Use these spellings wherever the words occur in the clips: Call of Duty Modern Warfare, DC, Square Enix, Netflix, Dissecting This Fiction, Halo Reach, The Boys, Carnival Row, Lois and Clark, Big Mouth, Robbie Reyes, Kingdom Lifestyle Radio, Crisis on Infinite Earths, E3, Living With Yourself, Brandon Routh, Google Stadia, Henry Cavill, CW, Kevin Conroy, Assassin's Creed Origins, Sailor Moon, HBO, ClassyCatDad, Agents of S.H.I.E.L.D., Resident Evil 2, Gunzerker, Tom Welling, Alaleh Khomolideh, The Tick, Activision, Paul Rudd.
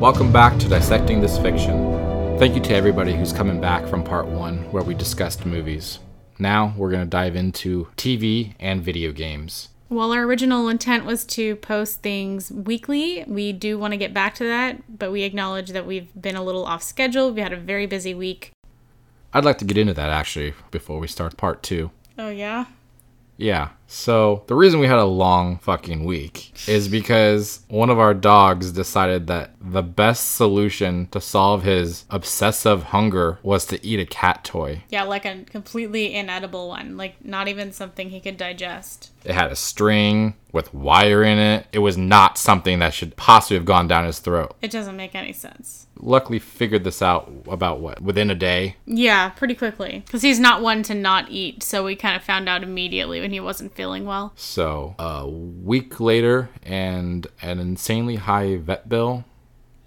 Welcome back to Dissecting This Fiction. Thank you to everybody who's coming back from part one, where we discussed movies. Now we're going to dive into TV and video games. Well, our original intent was to post things weekly. We do want to get back to that, but we acknowledge that we've been a little off schedule. We had a very busy week. I'd like to get into that, actually, before we start part two. Oh, yeah? Yeah. So the reason we had a long fucking week is because one of our dogs decided that the best solution to solve his obsessive hunger was to eat a cat toy. Yeah, like a completely inedible one, like not even something he could digest. It had a string with wire in it. It was not something that should possibly have gone down his throat. It doesn't make any sense. Luckily figured this out about within a day? Yeah, pretty quickly. Because he's not one to not eat, so we kind of found out immediately when he wasn't feeling well. So a week later and an insanely high vet bill.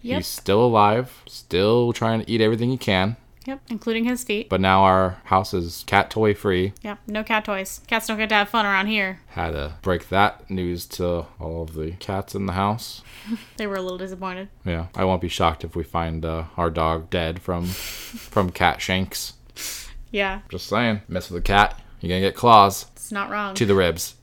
Yep. He's still alive, still trying to eat everything he can. Yep, including his feet. But now our house is cat toy free. Yep, no cat toys. Cats don't get to have fun around here. Had to break that news to all of the cats in the house. They were a little disappointed. Yeah, I won't be shocked if we find our dog dead from cat shanks. Yeah. Just saying, mess with a cat, you're gonna get claws. It's not wrong. To the ribs.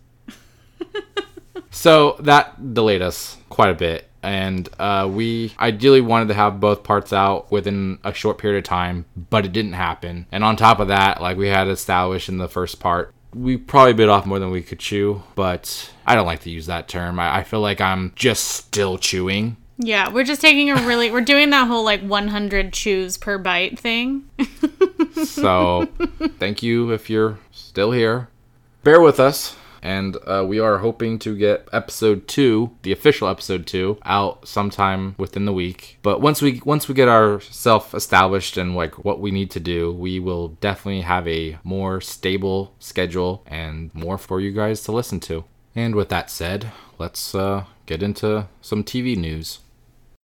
So that delayed us quite a bit. And we ideally wanted to have both parts out within a short period of time, but it didn't happen. And on top of that, like we had established in the first part, we probably bit off more than we could chew. But I don't like to use that term. I feel like I'm just still chewing. Yeah, we're just taking we're doing that whole like 100 chews per bite thing. So thank you if you're still here. Bear with us. And we are hoping to get episode 2, the official episode 2, out sometime within the week. But once we get ourselves established and like what we need to do, we will definitely have a more stable schedule and more for you guys to listen to. And with that said, let's get into some TV news.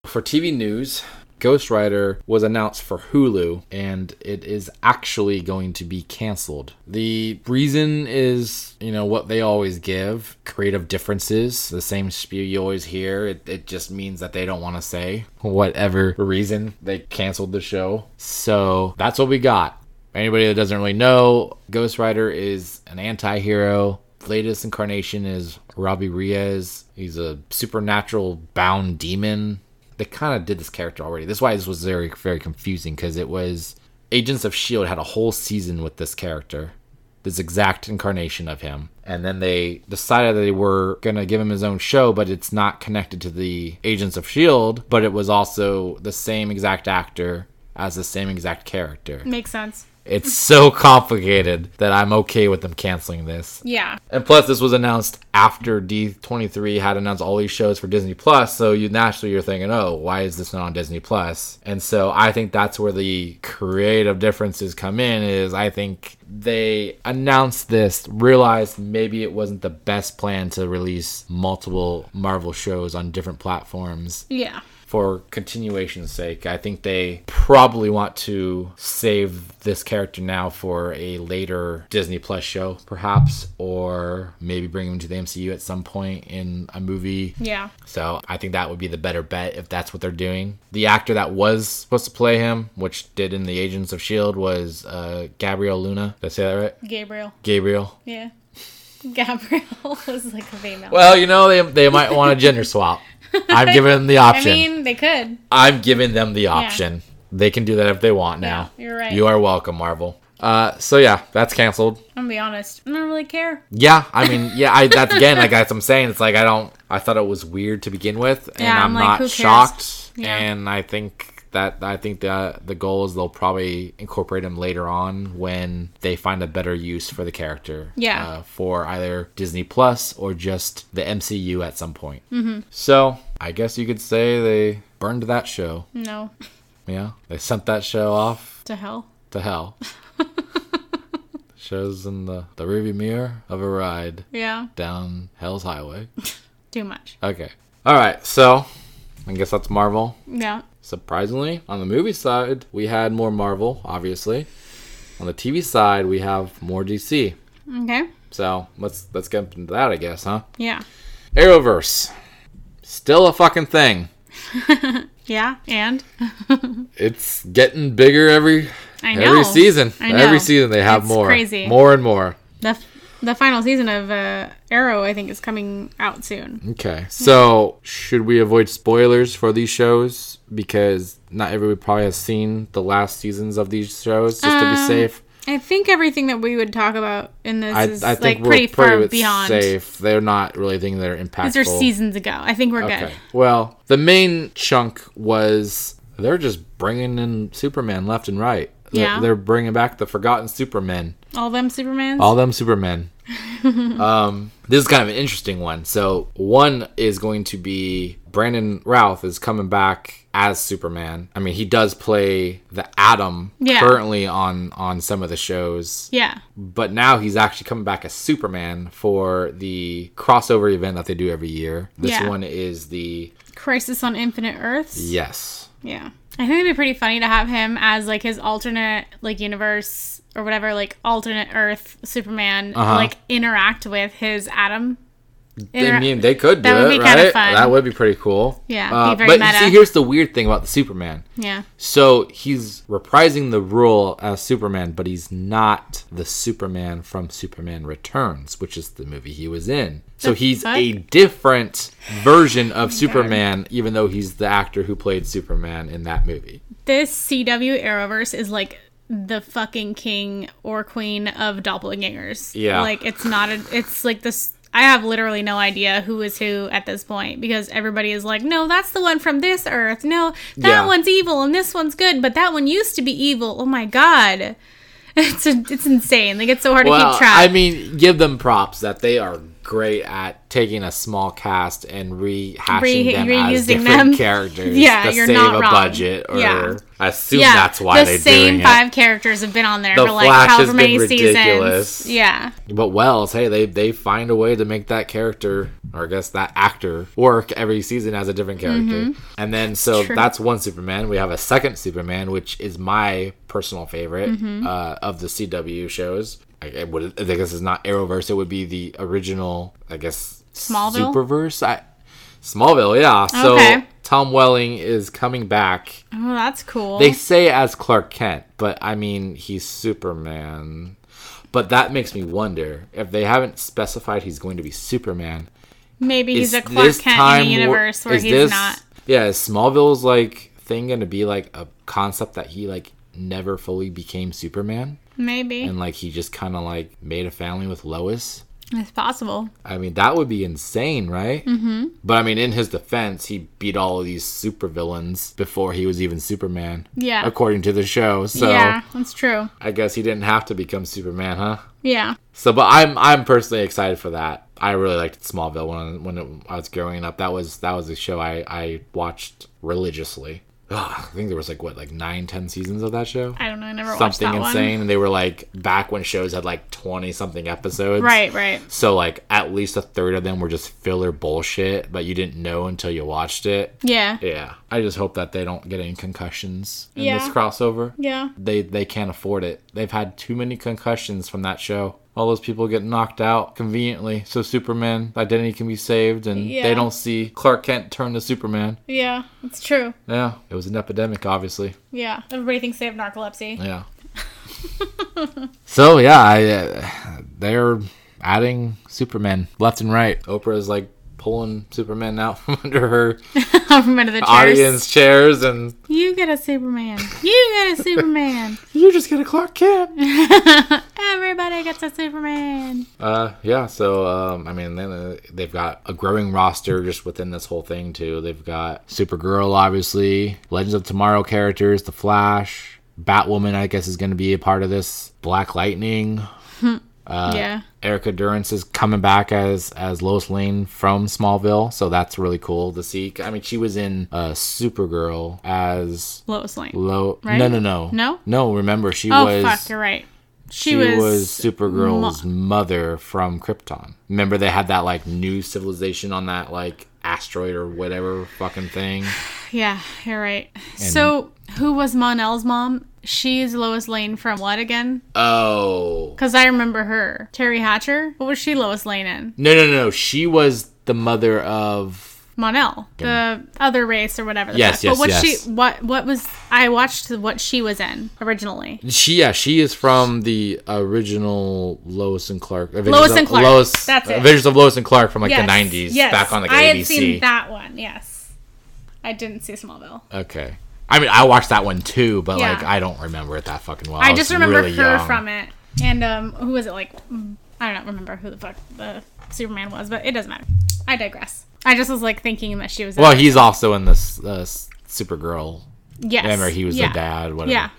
For TV news, Ghost Rider was announced for Hulu, and it is actually going to be canceled. The reason is, you know, what they always give, creative differences, the same spew you always hear. It just means that they don't want to say whatever reason they canceled the show. So that's what we got. Anybody that doesn't really know, Ghost Rider is an anti-hero. Latest incarnation is Robbie Reyes. He's a supernatural bound demon. They kind of did this character already. That's why this was very, very confusing, because it was Agents of S.H.I.E.L.D. had a whole season with this character, this exact incarnation of him. And then they decided that they were going to give him his own show, but it's not connected to the Agents of S.H.I.E.L.D., but it was also the same exact actor as the same exact character. Makes sense. It's so complicated that I'm okay with them canceling this. Yeah. And plus, this was announced after D23 had announced all these shows for Disney+, so you're thinking, oh, why is this not on Disney+? And so I think that's where the creative differences come in, is I think they announced this, realized maybe it wasn't the best plan to release multiple Marvel shows on different platforms. Yeah. For continuation's sake, I think they probably want to save this character now for a later Disney Plus show, perhaps, or maybe bring him to the MCU at some point in a movie. Yeah. So I think that would be the better bet if that's what they're doing. The actor that was supposed to play him, which did in the Agents of S.H.I.E.L.D., was Gabriel Luna. Did I say that right? Gabriel. Yeah. Gabriel was like a female. Well, you know, they might want to gender swap. I've given them the option. I mean, they could. I've given them the option. Yeah. They can do that if they want now. Yeah, you're right. You are welcome, Marvel. So yeah, that's canceled. I'm gonna be honest. I don't really care. Yeah, I mean, that's again, like that's what I'm saying. It's like I thought it was weird to begin with, and yeah, I'm like, not shocked. Yeah. And I think the goal is they'll probably incorporate him later on when they find a better use for the character. Yeah. For either Disney Plus or just the MCU at some point. Mm-hmm. So I guess you could say they burned that show. No. Yeah. They sent that show off. To hell. Show's in the rearview mirror of a ride. Yeah. Down Hell's Highway. Too much. Okay. All right. So I guess that's Marvel. Yeah. Surprisingly, on the movie side, we had more Marvel, obviously. On the TV side, we have more DC. Okay. So let's get into that, I guess, huh? Yeah. Arrowverse. Still a fucking thing. Yeah, and it's getting bigger every season. I know. Every season they have more and more. The final season of Arrow, I think, is coming out soon. Okay. So, should we avoid spoilers for these shows? Because not everybody probably has seen the last seasons of these shows, just to be safe. I think everything that we would talk about in this is pretty far beyond. Safe. They're not really things that are impactful. These are seasons ago. I think we're good. Well, the main chunk was they're just bringing in Superman left and right. Yeah. They're bringing back the forgotten Supermen. All them Supermen. This is kind of an interesting one. So one is going to be Brandon Routh is coming back as Superman. I mean, he does play the Atom currently on some of the shows. Yeah. But now he's actually coming back as Superman for the crossover event that they do every year. This one is the Crisis on Infinite Earths. Yes. Yeah. I think it'd be pretty funny to have him as, like, his alternate, like, universe or whatever, like, alternate Earth Superman, like, interact with his Atom. I mean, they could do it, right? That would be kind of fun. That would be pretty cool. Yeah, be very meta. But see, here's the weird thing about the Superman. Yeah. So he's reprising the role as Superman, but he's not the Superman from Superman Returns, which is the movie he was in. So he's a different version of Superman, even though he's the actor who played Superman in that movie. This CW Arrowverse is like the fucking king or queen of doppelgangers. Yeah. Like, it's not a... It's like this... I have literally no idea who is who at this point because everybody is like, no, that's the one from this Earth. No, that one's evil and this one's good, but that one used to be evil. Oh my God. It's insane. Like, it's so hard to keep track. I mean, give them props that they are great at taking a small cast and rehashing them as different characters to save a budget. Or I assume that's why they're doing it. The same five characters have been on there for like however many seasons. Yeah. But Wells, hey, they find a way to make that character, or I guess that actor, work every season as a different character. Mm-hmm. And then that's one Superman. We have a second Superman, which is my personal favorite of the CW shows. I guess it's not Arrowverse. It would be the original, I guess, Smallville? Superverse. Smallville, yeah. Okay. So Tom Welling is coming back. Oh, that's cool. They say as Clark Kent, but I mean, he's Superman. But that makes me wonder if they haven't specified he's going to be Superman. Maybe he's a Clark Kent in the universe where he's not. Yeah, is Smallville's like thing going to be like a concept that he like never fully became Superman? Maybe. And, like, he just kind of, like, made a family with Lois. It's possible. I mean, that would be insane, right? Mm-hmm. But, I mean, in his defense, he beat all of these supervillains before he was even Superman. Yeah. According to the show, so... Yeah, that's true. I guess he didn't have to become Superman, huh? Yeah. So, but I'm personally excited for that. I really liked Smallville when I was growing up. That was a show I watched religiously. I think there was, 9, 10 seasons of that show? I don't know. I never watched that one. Something insane. And they were, back when shows had, 20-something episodes. Right. So, at least a third of them were just filler bullshit, but you didn't know until you watched it. Yeah. Yeah. I just hope that they don't get any concussions in this crossover. Yeah. They can't afford it. They've had too many concussions from that show. All those people get knocked out conveniently, so Superman's identity can be saved, and they don't see Clark Kent turn to Superman. Yeah, it's true. Yeah, it was an epidemic, obviously. Yeah, everybody thinks they have narcolepsy. Yeah. So, they're adding Superman left and right. Oprah's, pulling Superman out from under her from under the audience chairs and... You get a Superman. You get a Superman. You just get a Clark Kent. Everybody gets a Superman. They've got a growing roster just within this whole thing, too. They've got Supergirl, obviously, Legends of Tomorrow characters, The Flash, Batwoman, I guess, is going to be a part of this, Black Lightning... Erica Durance is coming back as Lois Lane from Smallville, so that's really cool to see. I mean, she was in Supergirl as Lois Lane. Right? No. Remember, she was. Oh fuck, you're right. She was Supergirl's mother from Krypton. Remember, they had that new civilization on that asteroid or whatever fucking thing. Yeah, you're right. And so, who was Mon-El's mom? She's Lois Lane from what again? Oh. Because I remember her. Terry Hatcher? What was she Lois Lane in? No. She was the mother of Mon-El, the other race or whatever. I watched what she was in originally. She is from the original Lois and Clark. That's it. Avengers of Lois and Clark from the 90s, back on ABC. I had seen that one. Yes, I didn't see Smallville. Okay, I mean I watched that one too, but I don't remember it that fucking well. I just remember really her young from it, and who was it? I don't remember who the fuck the Superman was, but it doesn't matter. I digress. I just was thinking that she was. Well, he's also in this Supergirl. Yes, I remember he was the dad. Whatever. Yeah,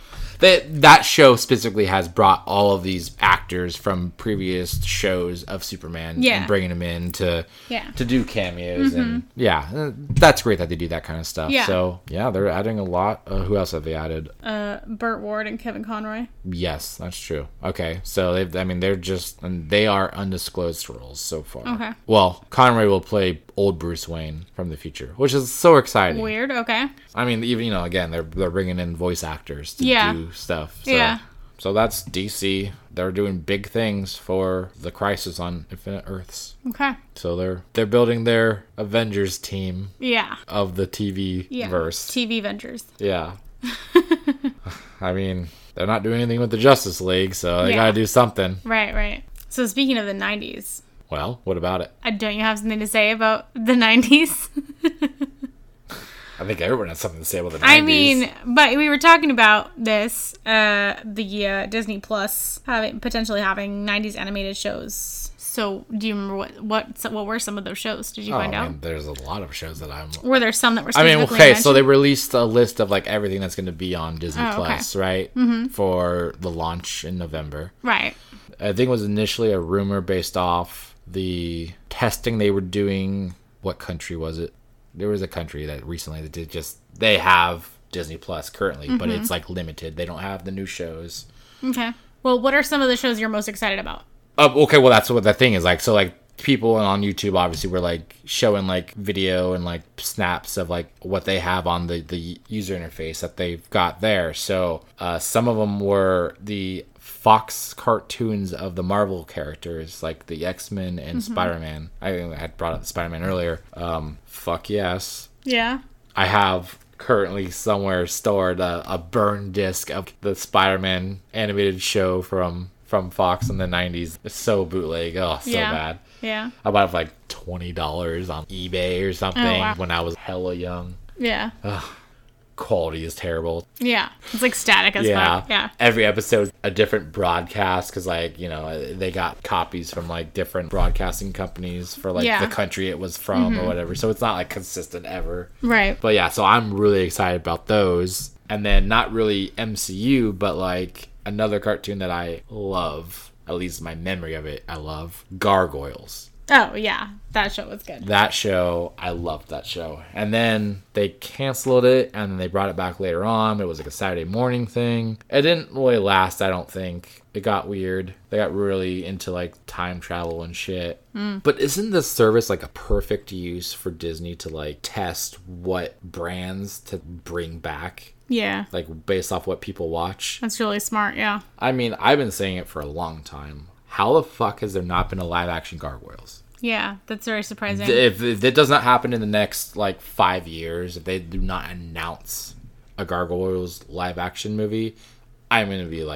that show specifically has brought all of these actors from previous shows of Superman and bringing them in to do cameos and that's great that they do that kind of stuff. Yeah. So they're adding a lot. Who else have they added? Burt Ward and Kevin Conroy. Yes, that's true. Okay, so they are undisclosed roles so far. Okay. Well, Conroy will play old Bruce Wayne from the future, which is so exciting. Weird. Okay. I mean, even again, they're bringing in voice actors to do stuff. So. Yeah. So that's DC. They're doing big things for the Crisis on Infinite Earths. Okay. So they're building their Avengers team. Yeah. Of the TV verse. TV Avengers. Yeah. I mean, they're not doing anything with the Justice League, so they gotta do something. Right. So speaking of the 90s. Well, what about it? Don't you have something to say about the 90s? I think everyone has something to say about the 90s. I mean, but we were talking about this, the Disney Plus potentially having 90s animated shows. So do you remember what were some of those shows? Did you find out? There's a lot of shows that I'm... Were there some that were specifically mentioned? So they released a list of everything that's going to be on Disney Plus, right? Mm-hmm. For the launch in November. Right. I think it was initially a rumor based off the testing they were doing. What country was it? There was a country that recently that did they have Disney Plus currently, but it's limited. They don't have the new shows. Okay. Well, what are some of the shows you're most excited about? Okay. Well, that's what the thing is . So people on YouTube obviously were showing video and snaps of what they have on the user interface that they've got there. So some of them were the Fox cartoons of the Marvel characters, like the X-Men and Spider-Man. I had brought up Spider-Man earlier. Fuck yes. Yeah. I have currently somewhere stored a burn disc of the Spider-Man animated show from Fox in the 90s. It's so bootleg. Oh, so bad. Yeah. I bought it for $20 on eBay or something when I was hella young. Yeah. Ugh. Quality is terrible. Yeah. It's static as fuck. Yeah. Every episode's a different broadcast because they got copies from different broadcasting companies for the country it was from or whatever. So it's not consistent ever. Right. But so I'm really excited about those. And then not really MCU, but another cartoon that I love, at least my memory of it, I love Gargoyles. Oh, yeah. That show was good. That show, I loved that show. And then they canceled it, and then they brought it back later on. It was a Saturday morning thing. It didn't really last, I don't think. It got weird. They got really into time travel and shit. Mm. But isn't this service a perfect use for Disney to test what brands to bring back? Yeah. Based off what people watch. That's really smart, yeah. I mean, I've been saying it for a long time. How the fuck has there not been a live-action Gargoyles? Yeah, that's very surprising. If it does not happen in the next, 5 years, if they do not announce a Gargoyles live-action movie, I'm going to be,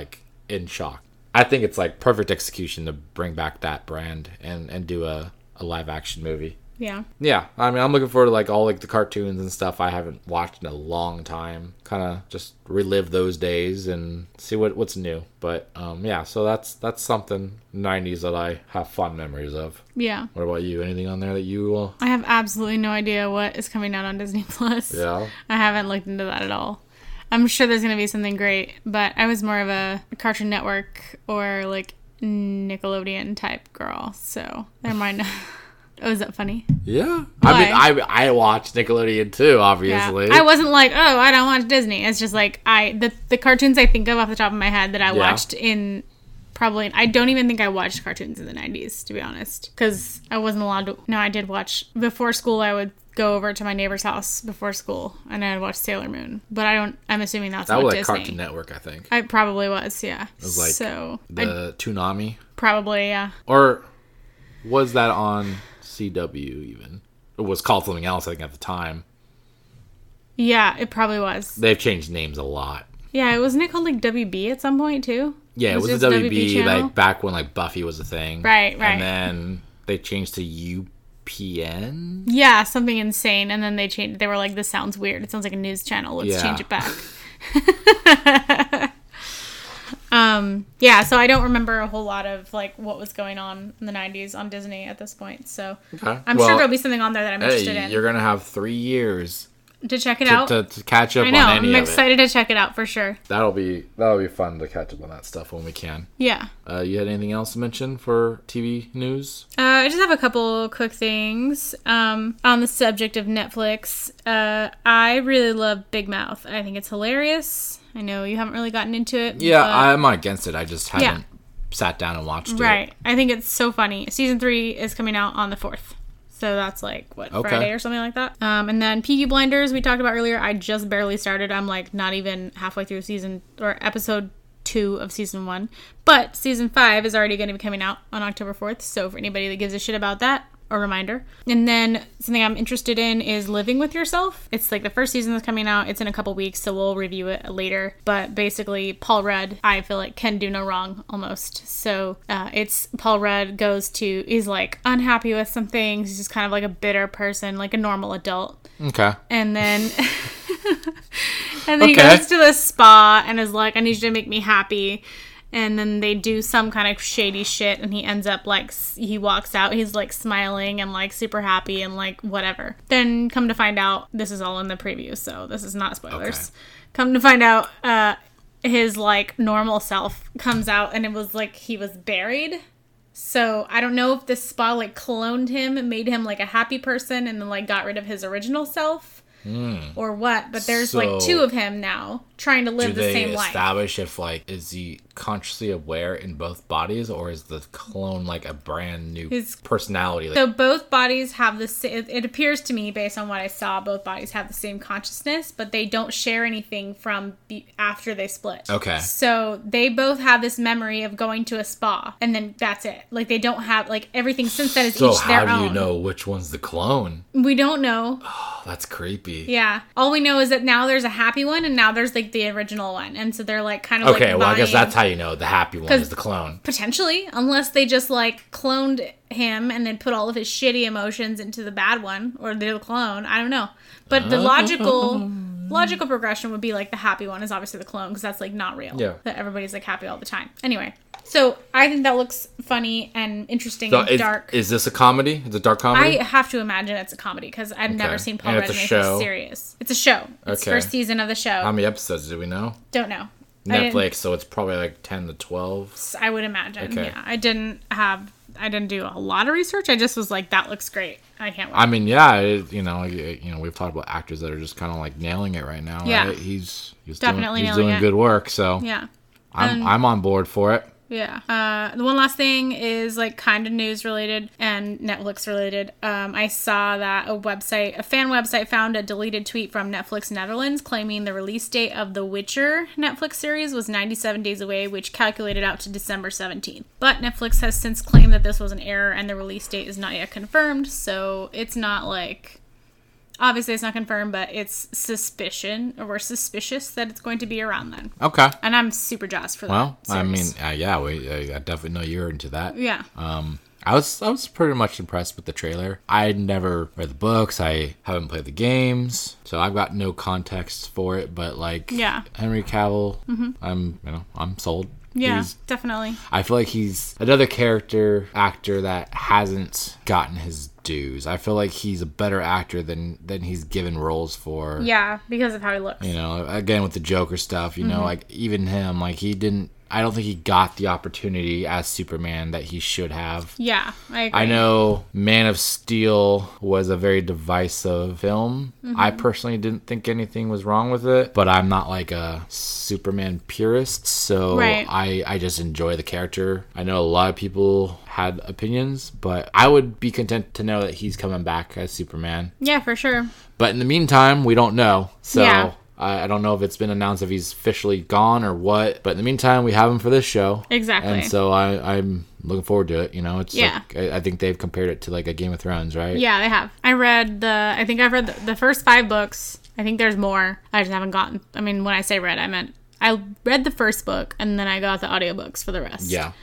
in shock. I think it's, perfect execution to bring back that brand and do a live-action movie. Yeah. Yeah. I mean, I'm looking forward to all the cartoons and stuff I haven't watched in a long time. Kind of just relive those days and see what's new. But so that's something 90s that I have fond memories of. Yeah. What about you? Anything on there that you will? I have absolutely no idea what is coming out on Disney Plus. Yeah. I haven't looked into that at all. I'm sure there's going to be something great, but I was more of a Cartoon Network or Nickelodeon type girl. So never mind. Oh, is that funny? Yeah. Why? I mean, I watched Nickelodeon too, obviously. Yeah. I wasn't I don't watch Disney. It's just the cartoons I think of off the top of my head that I watched in probably... I don't even think I watched cartoons in the 90s, to be honest. Because I wasn't allowed to... No, I did watch. Before school, I would go over to my neighbor's house before school and I'd watch Sailor Moon. But I'm assuming that's not Disney. That was Cartoon Network, I think. It probably was, yeah. It was Toonami? Probably, yeah. Or was that on... CW even. It was called something else, I think, at the time. Yeah, it probably was. They've changed names a lot. Yeah, wasn't it called, like, WB at some point, too? Yeah, it was the WB, like, back when, like, Buffy was a thing. Right. And then they changed to UPN? Yeah, something insane. And then they were like, this sounds weird. It sounds like a news channel. Let's change it back. So I don't remember a whole lot of, like, what was going on in the 90s on Disney at this point. So I'm sure there'll be something on there that I'm interested in. You're going to have 3 years to check it out. To catch up on any of it. I know. I'm excited to check it out for sure. That'll be fun to catch up on that stuff when we can. Yeah. You had anything else to mention for TV news? I just have a couple quick things. On the subject of Netflix, I really love Big Mouth. I think it's hilarious. I know you haven't really gotten into it. Yeah, I'm not against it. I just haven't sat down and watched it. Right. I think it's so funny. Season 3 is coming out on the 4th. So that's like, Friday or something like that. And then Peaky Blinders, we talked about earlier. I just barely started. I'm like not even halfway through episode 2 of season 1. But season 5 is already going to be coming out on October 4th. So for anybody that gives a shit about that, a reminder. And then something I'm interested in is Living With Yourself. It's like the first season that's coming out. It's in a couple weeks, so we'll review it later. But basically, Paul Rudd, I feel like, can do no wrong almost. So it's Paul Rudd he's like unhappy with some things. He's just kind of like a bitter person, like a normal adult. Okay. And then he goes to the spa and is like, I need you to make me happy. And then they do some kind of shady shit, and he ends up, like, he walks out. He's, like, smiling and, like, super happy and, like, whatever. Then come to find out, this is all in the preview, so this is not spoilers. Okay. Come to find out, his, like, normal self comes out, and it was, like, he was buried. So I don't know if this spa, like, cloned him and made him, like, a happy person and then, like, got rid of his original self. Or what, but there's like two of him now trying to live the same life. Do they establish if like is he consciously aware in both bodies, or is the clone like a brand new personality? So both bodies have the same, it appears to me based on what I saw, both bodies have the same consciousness, but they don't share anything from after they split. Okay. So they both have this memory of going to a spa, and then that's it. Like they don't have like everything since then is each their own. So how do you know which one's the clone? We don't know. Oh, that's creepy. Yeah. All we know is that now there's a happy one and now there's like the original one. And so they're like kind of like Okay, well I guess that's how you know the happy one is the clone. Potentially, unless they just like cloned him and then put all of his shitty emotions into the bad one or the clone. I don't know. But the logical progression would be like the happy one is obviously the clone because that's like not real. Yeah. That everybody's like happy all the time. Anyway. So I think that looks funny and interesting and dark. Is this a comedy? Is it a dark comedy? I have to imagine it's a comedy because I've never seen Paul Rudd make this serious. It's a show. It's first season of the show. How many episodes do we know? Don't know. Netflix, so it's probably like 10 to 12. I would imagine. Okay. Yeah, I didn't do a lot of research. I just was like, that looks great. I can't wait. I mean, yeah, you know, we've talked about actors that are just kind of like nailing it right now. Yeah, right? He's definitely doing good work. So yeah, I'm on board for it. Yeah. The one last thing is like kind of news related and Netflix related. I saw that a fan website found a deleted tweet from Netflix Netherlands claiming the release date of The Witcher Netflix series was 97 days away, which calculated out to December 17th. But Netflix has since claimed that this was an error and the release date is not yet confirmed. So it's not like... Obviously, it's not confirmed, but it's suspicion, or we're suspicious that it's going to be around then. Okay. And I'm super jazzed for that. Well, series. I mean, I definitely know you're into that. Yeah. I was pretty much impressed with the trailer. I never read the books. I haven't played the games, so I've got no context for it. But like, Henry Cavill, I'm sold. Yeah, definitely. I feel like he's another actor that hasn't gotten his dues. I feel like he's a better actor than he's given roles for. Yeah, because of how he looks. You know, again, with the Joker stuff, you know, like, even him, like, I don't think he got the opportunity as Superman that he should have. Yeah, I agree. I know Man of Steel was a very divisive film. Mm-hmm. I personally didn't think anything was wrong with it, but I'm not like a Superman purist, so I just enjoy the character. I know a lot of people had opinions, but I would be content to know that he's coming back as Superman. Yeah, for sure. But in the meantime, we don't know, so... Yeah. I don't know if it's been announced if he's officially gone or what, but in the meantime, we have him for this show. Exactly. And so I'm looking forward to it. You know, it's like, I think they've compared it to like a Game of Thrones, right? Yeah, they have. I've read the first 5 books. I think there's more. I just haven't gotten, I mean, when I say read, I meant I read the first book and then I got the audiobooks for the rest. Yeah.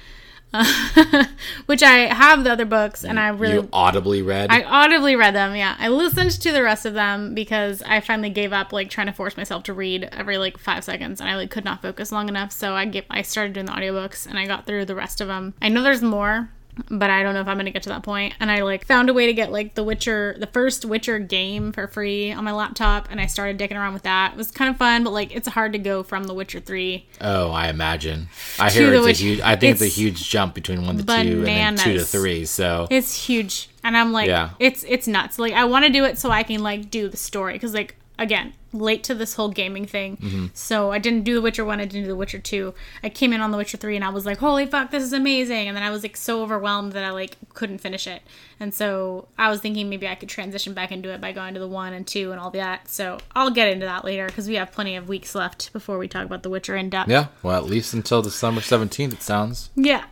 Which I have the other books and I really... You audibly read? I audibly read them, yeah. I listened to the rest of them because I finally gave up like trying to force myself to read every like 5 seconds and I like could not focus long enough, so I started doing the audiobooks and I got through the rest of them. I know there's more, but I don't know if I'm going to get to that point. And I like found a way to get like the Witcher, the first Witcher game for free on my laptop. And I started dicking around with that. It was kind of fun, but like it's hard to go from the Witcher 3. Oh, I imagine. I hear it's a huge, I think it's a huge jump between 1 to 2 and then 2 to 3. So it's huge. And I'm like, it's nuts. Like I want to do it so I can like do the story. Cause like, again, late to this whole gaming thing. Mm-hmm. So I didn't do The Witcher 1, I didn't do The Witcher 2. I came in on The Witcher 3 and I was like, holy fuck, this is amazing. And then I was like so overwhelmed that I like couldn't finish it. And so I was thinking maybe I could transition back into it by going to the 1 and 2 and all that. So I'll get into that later because we have plenty of weeks left before we talk about The Witcher in depth. Yeah, well, at least until December 17th, it sounds. Yeah,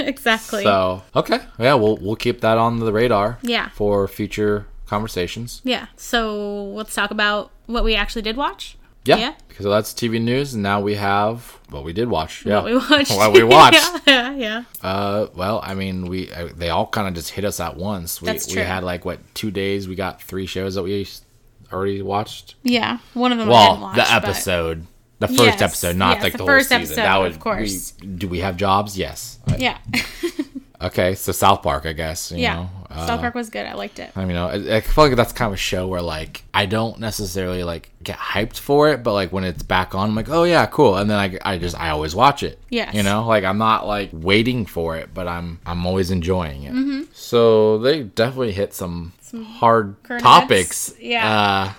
exactly. So, okay. Yeah, we'll keep that on the radar for future conversations. Yeah. So let's talk about what we actually did watch. Yeah. So that's TV news, and now we have what we did watch. Yeah. What we watched. Yeah. Well, I mean, they all kind of just hit us at once. That's true. We had like 2 days. We got 3 shows that we already watched. Yeah. One of them. Well, I didn't watch, the episode. The first episode, not like the whole season. Episode, that would, of course. Do we have jobs? Yes. Yeah. Okay, so South Park, I guess. You know. South Park was good. I liked it. I mean, I feel like that's kind of a show where like I don't necessarily like get hyped for it, but like when it's back on, I'm like, oh yeah, cool. And then I always watch it. Yeah. You know, like I'm not like waiting for it, but I'm always enjoying it. Mm-hmm. So they definitely hit some hard topics. Yeah.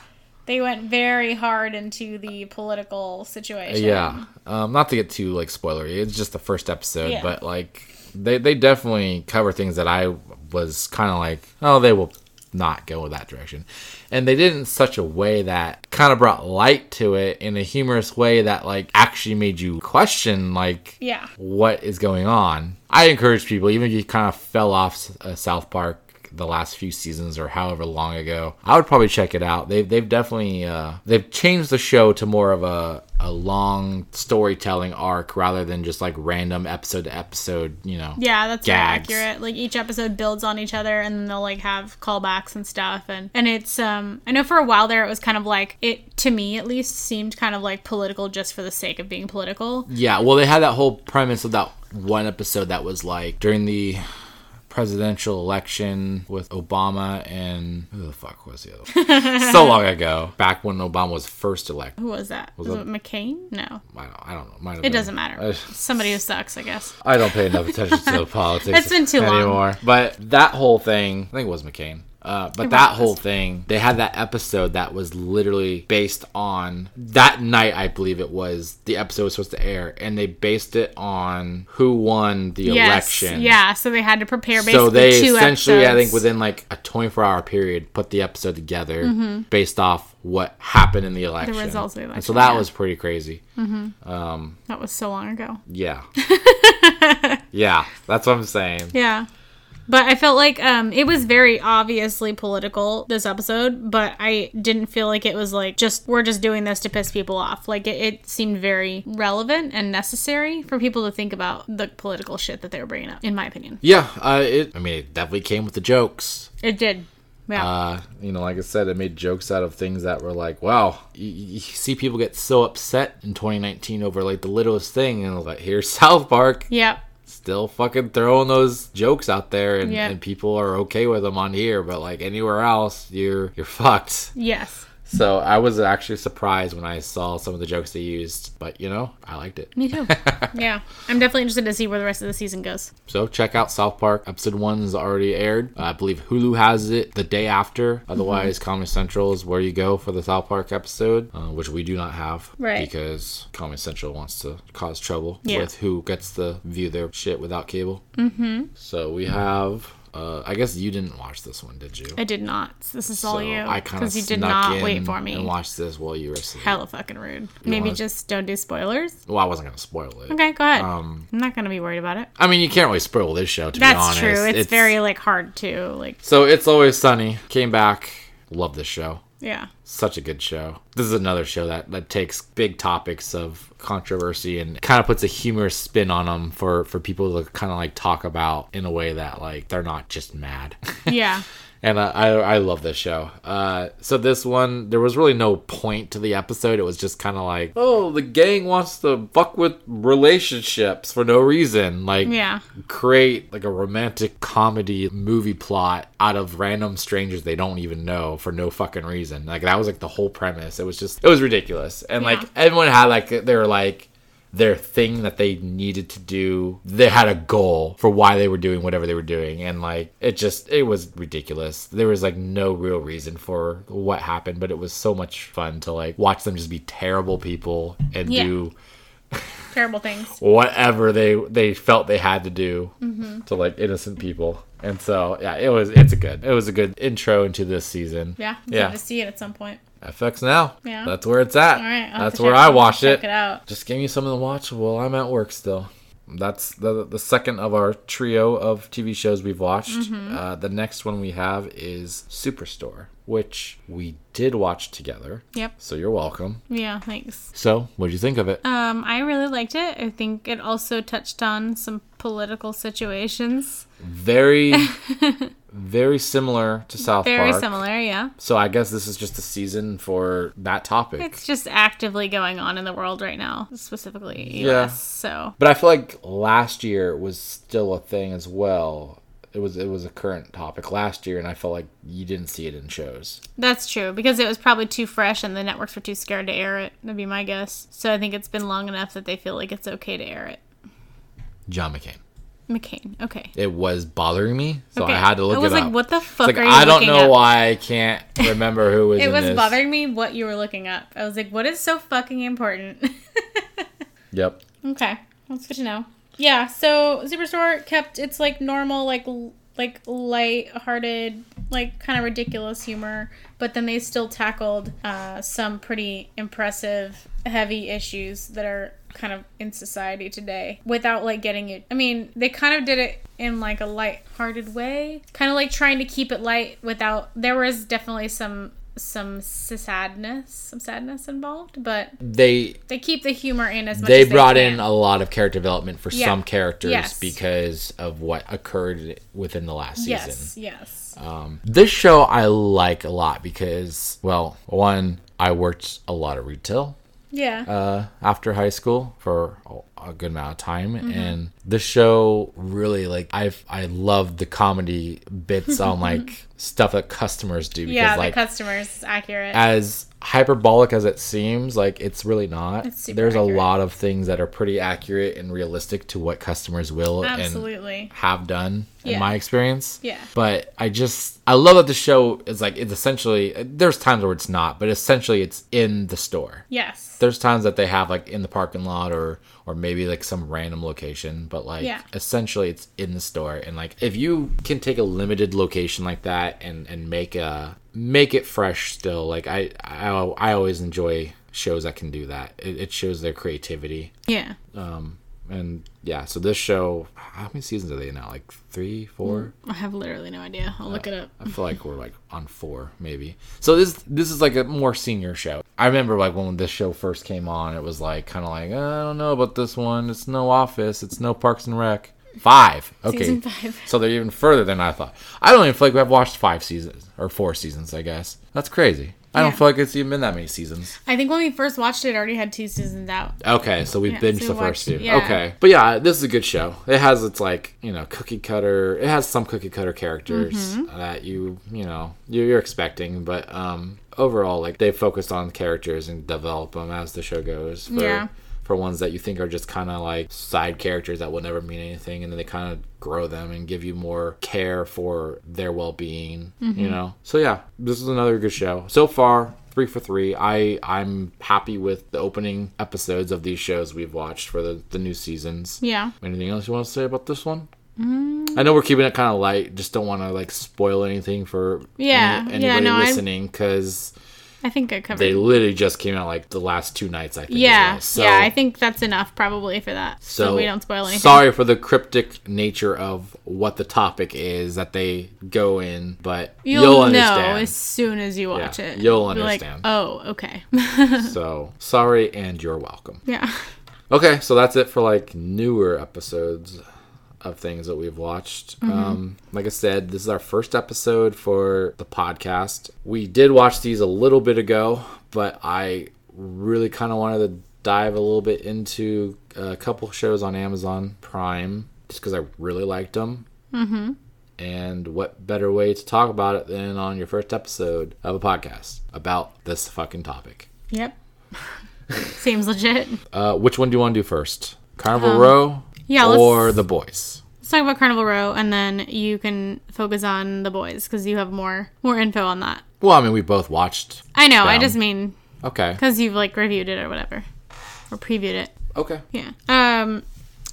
They went very hard into the political situation. Yeah. Not to get too like spoilery. It's just the first episode, but like. They definitely cover things that I was kind of like, oh, they will not go in that direction. And they did it in such a way that kind of brought light to it in a humorous way that, like, actually made you question, like, what is going on. I encourage people, even if you kind of fell off South Park the last few seasons or however long ago, I would probably check it out. They've definitely they've changed the show to more of a long storytelling arc rather than just like random episode to episode, you know. Yeah, that's gags. Really accurate. Like each episode builds on each other and then they'll like have callbacks and stuff and it's I know for a while there it was kind of like, it to me at least seemed kind of like political just for the sake of being political. Yeah, well they had that whole premise of that one episode that was like during the presidential election with Obama and who the fuck was the other one? So long ago, back when Obama was first elected. Who was that? Was it McCain? No. I don't know. It doesn't matter. Somebody who sucks, I guess. I don't pay enough attention to politics. It's been too long. But that whole thing, I think it was McCain. But that whole thing, they had that episode that was literally based on that night. I believe it was the episode was supposed to air, and they based it on who won the election. Yeah, so they had to prepare. Basically, so they 2 essentially, episodes. I think, within like a 24-hour period, put the episode together based off what happened in the election, the results of the election. And so that was pretty crazy. Mm-hmm. That was so long ago. Yeah, yeah, that's what I'm saying. Yeah. But I felt like it was very obviously political, this episode, but I didn't feel like it was like, just, we're just doing this to piss people off. Like, it seemed very relevant and necessary for people to think about the political shit that they were bringing up, in my opinion. Yeah, it definitely came with the jokes. It did. Yeah. You know, like I said, it made jokes out of things that were like, wow, you see people get so upset in 2019 over like the littlest thing, and like, here's South Park. Yep. Still fucking throwing those jokes out there and people are okay with them on here, but like anywhere else you're fucked. Yes. So I was actually surprised when I saw some of the jokes they used, but you know, I liked it. Me too. Yeah. I'm definitely interested to see where the rest of the season goes. So check out South Park. Episode 1 is already aired. I believe Hulu has it the day after. Otherwise, Comedy Central is where you go for the South Park episode, which we do not have. Right. Because Comedy Central wants to cause trouble with who gets to view their shit without cable. Mm-hmm. So we have I guess you didn't watch this one, did you? I did not. This is so all you. I kind of snuck in and watched this while you were asleep. Hella fucking rude. Just don't do spoilers. Well, I wasn't going to spoil it. Okay, go ahead. I'm not going to be worried about it. I mean, you can't really spoil this show, to be honest. That's true. It's very, hard to, So, It's Always Sunny. Came back. Love this show. Yeah. Such a good show. This is another show that takes big topics of controversy and kind of puts a humorous spin on them for people to kind of talk about in a way that they're not just mad. Yeah. And I love this show. So this one, there was really no point to the episode. It was just kind of the gang wants to fuck with relationships for no reason. Create a romantic comedy movie plot out of random strangers they don't even know for no fucking reason. That was the whole premise. It was ridiculous. And everyone had they were their thing that they needed to do. They had a goal for why they were doing whatever they were doing, and it was ridiculous. There was no real reason for what happened, but it was so much fun to watch them just be terrible people and do terrible things, whatever they felt they had to do to innocent people. And so it was a good intro into this season. I'd love to see it at some point. FX Now. Yeah. That's where it's at. All right, that's where I watch it. Check it out. Just give me something to watch while I'm at work still. That's the second of our trio of TV shows we've watched. The next one we have is Superstore, which we did watch together. Yep. So you're welcome. Yeah, thanks. So, what did you think of it? I really liked it. I think it also touched on some political situations. Very... Very similar to South Park. Very similar, yeah. So I guess this is just a season for that topic. It's just actively going on in the world right now, specifically US. So, but I feel last year was still a thing as well. It was a current topic last year, and I felt you didn't see it in shows. That's true, because it was probably too fresh, and the networks were too scared to air it. That'd be my guess. So I think it's been long enough that they feel it's okay to air it. John McCain, okay. It was bothering me, so okay. I had to look it up. I was what the fuck are you looking up? I don't know why I can't remember who was in this. It was bothering me what you were looking up. I was what is so fucking important? Yep. Okay, that's good to know. Yeah, so Superstore kept its, normal, light-hearted, kind of ridiculous humor, but then they still tackled some pretty impressive, heavy issues that are kind of in society today without getting it. I mean, they kind of did it in a light-hearted way, kind of trying to keep it light without. There was definitely some sadness involved, but they keep the humor in as much as they can. They brought in a lot of character development for some characters because of what occurred within the last season. Yes. This show I like a lot because, well, one, I worked a lot of retail. Yeah. After high school for a good amount of time, and the show really I loved the comedy bits on stuff that customers do. Because, the customers accurate. As hyperbolic as it seems, it's really not. It's super There's accurate. A lot of things that are pretty accurate and realistic to what customers will and have done in my experience. Yeah. But I love that the show is it's essentially, there's times where it's not, but essentially it's in the store. Yes. There's times that they have in the parking lot or maybe some random location, but essentially it's in the store. And if you can take a limited location like that and make it fresh still, I always enjoy shows that can do that. It shows their creativity. Yeah. So this show, how many seasons are they in now? 3, 4? I have literally no idea. I'll look it up. I feel we're on 4 maybe. So this is a more senior show. I remember when this show first came on, it was I don't know about this one. It's no Office. It's no Parks and Rec. 5. Okay. Season 5. So they're even further than I thought. I don't even feel I've watched 5 seasons or 4 seasons, I guess. That's crazy. I don't feel it's even been that many seasons. I think when we first watched it, already had 2 seasons out. Okay, so we binged the first 2. Yeah. Okay. But yeah, this is a good show. It has its cookie cutter. It has some cookie cutter characters that you're expecting, but overall they focused on characters and develop them as the show goes. For ones that you think are just kind of side characters that will never mean anything, and then they kind of grow them and give you more care for their well-being, So yeah, this is another good show. So far, 3 for 3. I'm happy with the opening episodes of these shows we've watched for the new seasons. Yeah. Anything else you want to say about this one? I know we're keeping it kind of light. Just don't want to like spoil anything for anybody listening, because I think I covered. They literally just came out like the last two nights, I think. Yeah, well. So, I think that's enough probably for that. So we don't spoil anything. Sorry for the cryptic nature of what the topic is that they go in, but you'll understand. Know as soon as you watch it. You'll understand. Like, oh, okay. So sorry, and you're welcome. Yeah. Okay, so that's it for like newer episodes of things that we've watched. Mm-hmm. Like I said, this is our first episode for the podcast. We did watch these a little bit ago, but I really kind of wanted to dive a little bit into a couple shows on Amazon Prime just because I really liked them. Mm-hmm. And what better way to talk about it than on your first episode of a podcast about this fucking topic? Yep. Seems legit. Which one do you want to do first? Carnival Row? Yeah, or The Boys. Let's talk about Carnival Row, and then you can focus on The Boys, because you have more info on that. Well, I mean, we both watched. I know, them. I just mean... Okay. Because you've, like, reviewed it or whatever. Or previewed it. Okay. Yeah.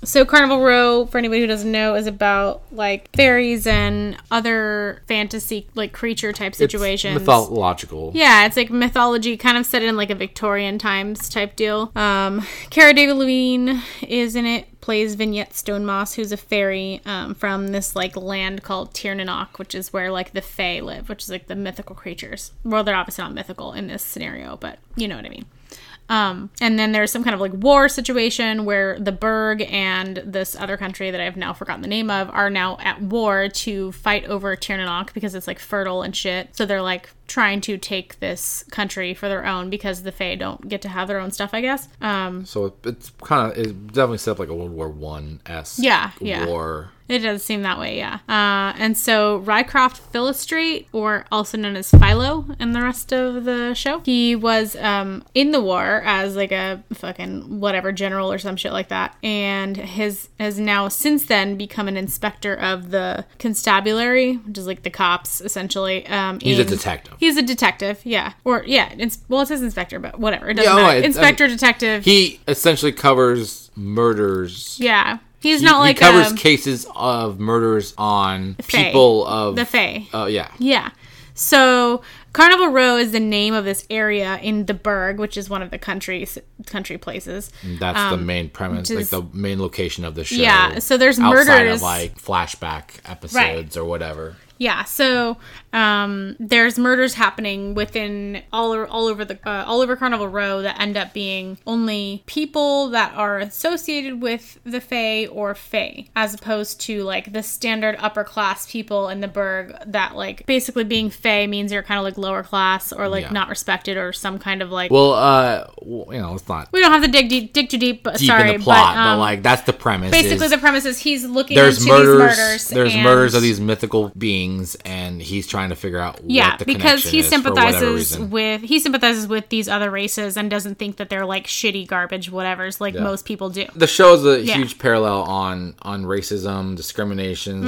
So Carnival Row, for anybody who doesn't know, is about, like, fairies and other fantasy, like, creature-type situations. It's mythological. Yeah, it's, like, mythology, kind of set in, like, a Victorian times type deal. Cara Delevingne is in it. Plays Vignette Stonemass, who's a fairy from this, like, land called Tir-Nanok, which is where, like, the fae live, which is, like, the mythical creatures. Well, they're obviously not mythical in this scenario, but you know what I mean. And then there's some kind of, like, war situation where the Burg and this other country that I've now forgotten the name of are now at war to fight over Tir-Nanok because it's, like, fertile and shit. So they're, like, trying to take this country for their own because the Fae don't get to have their own stuff, I guess. So it's kind of, it definitely set up like a World War I-esque war. It does seem that way, yeah. And so Rycroft Philostrate, or also known as Philo in the rest of the show, he was in the war as like a fucking whatever general or some shit like that, and has now since then become an inspector of the constabulary, which is like the cops, essentially. He's a detective. He's a detective, yeah. Or, yeah, well, it says inspector, but whatever. It doesn't matter. Right. Inspector, detective. He essentially covers murders. Yeah. He's not like he covers cases of murders on fae, people of the fae. Oh yeah, yeah. So Carnival Row is the name of this area in the Burg, which is one of the country places. That's the main premise, is, like the main location of the show. Yeah. So there's murders outside of like flashback episodes or whatever. Yeah, so there's murders happening within all over Carnival Row that end up being only people that are associated with the Fae or Fae, as opposed to like the standard upper class people in the Burg that like basically being Fae means you're kind of like lower class or like not respected or some kind of like. Well, you know, it's not. We don't have to dig too deep. But, deep sorry, in the plot, but like that's the premise. Basically, the premise is he's looking into these murders. There's murders of these mythical beings. And he's trying to figure out what the connection is, because he sympathizes with these other races and doesn't think that they're like shitty garbage whatever's like most people do. The show is a huge parallel on racism, discrimination,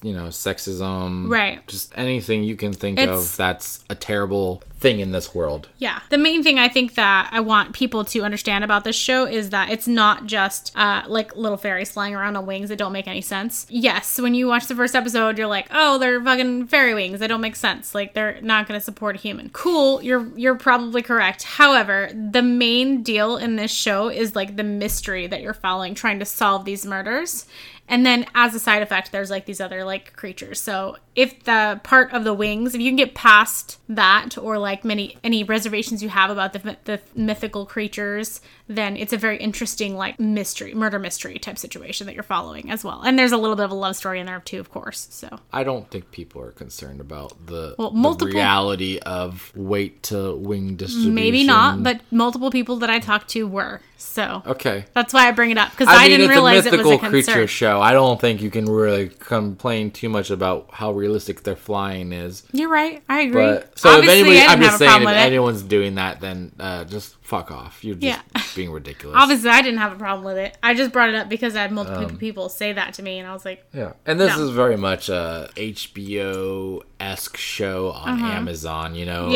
you know, sexism, right? Just anything you can think of that's a terrible thing in this world. Yeah. The main thing I think that I want people to understand about this show is that it's not just like little fairies flying around on wings that don't make any sense. Yes, when you watch the first episode, you're like, oh, they're fucking fairy wings. They don't make sense. Like, they're not going to support a human. Cool. You're probably correct. However, the main deal in this show is like the mystery that you're following, trying to solve these murders. And then as a side effect, there's like these other like creatures. So if the part of the wings, if you can get past that or like any reservations you have about the mythical creatures, then it's a very interesting like murder mystery type situation that you're following as well. And there's a little bit of a love story in there too, of course. So I don't think people are concerned about the reality of weight to wing distribution. Maybe not, but multiple people that I talked to were. So okay, that's why I bring it up, because I didn't realize it was a concern. It's a mythical creature show. I don't think you can really complain too much about how realistic their flying is. You're right. I agree. But, so obviously, if anybody, I'm just saying, if anyone's doing that, then just fuck off. You're just being ridiculous. Obviously, I didn't have a problem with it. I just brought it up because I had multiple people say that to me, and I was like, yeah. And this is very much a HBO esque show on Amazon. You know,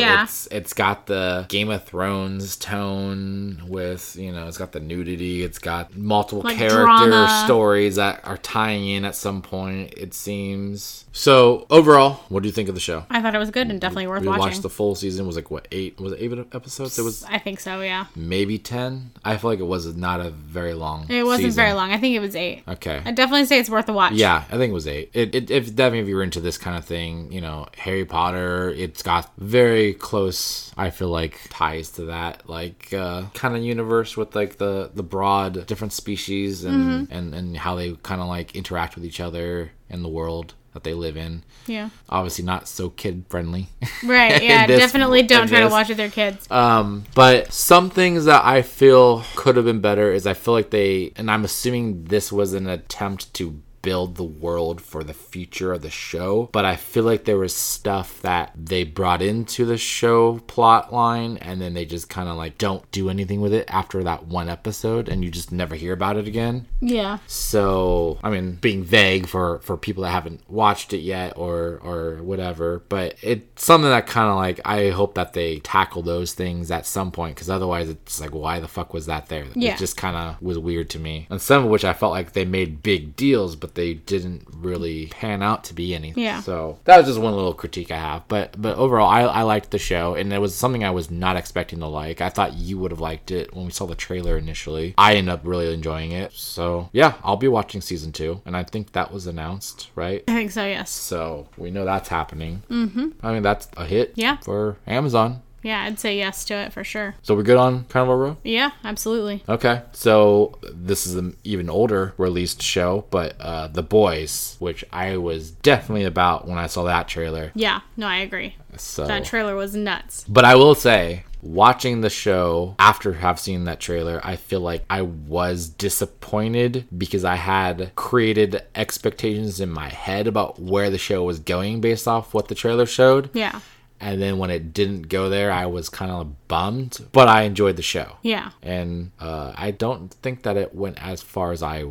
it's got the Game of Thrones tone with, you know, it's got the nudity. It's got multiple like character drama. Stories that are tying in at some point, it seems. So overall, what do you think of the show? I thought it was good and definitely worth watching. We watched the full season. Was like what, 8? Was it 8 episodes? It was. I think so. Yeah. Maybe 10. I feel like it was not a very long. It wasn't season. Very long. I think it was 8. Okay. I definitely say it's worth a watch. Yeah, I think it was 8. It's definitely, if you're into this kind of thing, you know, Harry Potter, it's got very close, I feel like, ties to that, like, kind of universe with, like, the broad different species and, and how they kind of, like, interact with each other and the world that they live in. Yeah. Obviously not so kid-friendly. Right, yeah. Definitely don't try to watch with their kids. But some things that I feel could have been better is I feel like they, and I'm assuming this was an attempt to build the world for the future of the show, but I feel like there was stuff that they brought into the show plot line and then they just kind of like don't do anything with it after that one episode and you just never hear about it again. Yeah. So, I mean, being vague for people that haven't watched it yet or whatever, but it's something that kind of like, I hope that they tackle those things at some point, because otherwise it's like, why the fuck was that there? Yeah. It just kind of was weird to me. And some of which I felt like they made big deals, but they didn't really pan out to be anything. Yeah. So that was just one little critique I have. But overall, I liked the show, and it was something I was not expecting to like. I thought you would have liked it when we saw the trailer initially. I ended up really enjoying it. So yeah, I'll be watching season 2, and I think that was announced, right? I think so, yes. So we know that's happening. I mean, that's a hit for Amazon. Yeah, I'd say yes to it for sure. So we're good on Carnival Row? Yeah, absolutely. Okay. So this is an even older released show, but The Boys, which I was definitely about when I saw that trailer. Yeah, no, I agree. So that trailer was nuts. But I will say, watching the show after have seen that trailer, I feel like I was disappointed because I had created expectations in my head about where the show was going based off what the trailer showed. Yeah. And then when it didn't go there, I was kind of bummed. But I enjoyed the show. Yeah. And I don't think that it went as far as I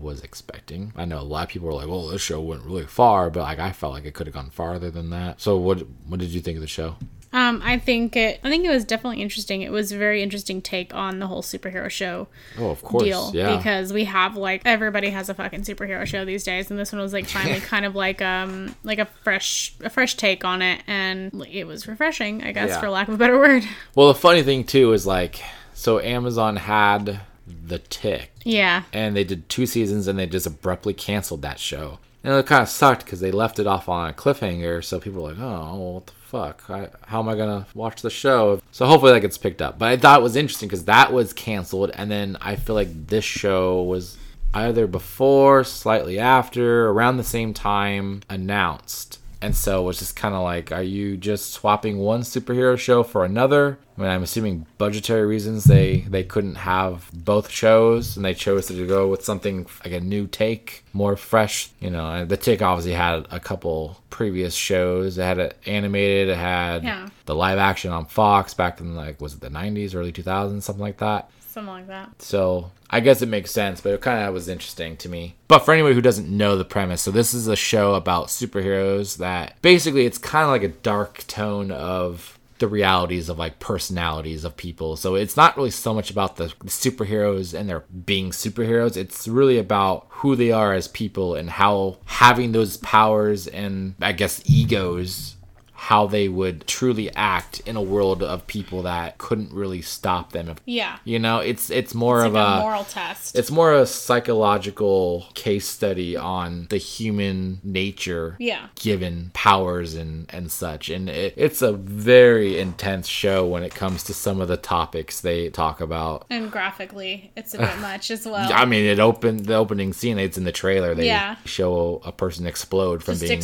was expecting. I know a lot of people were like, well, this show went really far. But like, I felt like it could have gone farther than that. So what did you think of the show? I think it was definitely interesting. It was a very interesting take on the whole superhero show. Oh, of course, deal, yeah. Because we have like everybody has a fucking superhero show these days, and this one was like finally kind of like a fresh take on it, and it was refreshing, I guess, for lack of a better word. Well, the funny thing too is like, so Amazon had The Tick, and they did 2 seasons, and they just abruptly canceled that show, and it kind of sucked because they left it off on a cliffhanger. So people were like, oh, what the fuck, how am I gonna watch the show? So hopefully that gets picked up. But I thought it was interesting because that was canceled, and then I feel like this show was either before, slightly after, around the same time announced. And so it was just kind of like, are you just swapping one superhero show for another? I mean, I'm assuming budgetary reasons they couldn't have both shows, and they chose to go with something like a new take, more fresh. You know, The Tick obviously had a couple previous shows. It had it animated. It had the live action on Fox back in, like, was it the 90s, early 2000s, something like that. Something like that. So I guess it makes sense, but it kind of was interesting to me. But for anyone who doesn't know the premise, so this is a show about superheroes that basically it's kind of like a dark tone of the realities of like personalities of people. So it's not really so much about the superheroes and their being superheroes. It's really about who they are as people and how having those powers and I guess egos, how they would truly act in a world of people that couldn't really stop them. You know, it's more of like a moral test. It's more a psychological case study on the human nature given powers and such. And it's a very intense show when it comes to some of the topics they talk about. And graphically, it's a bit much as well. I mean, the opening scene, it's in the trailer. They show a person explode from being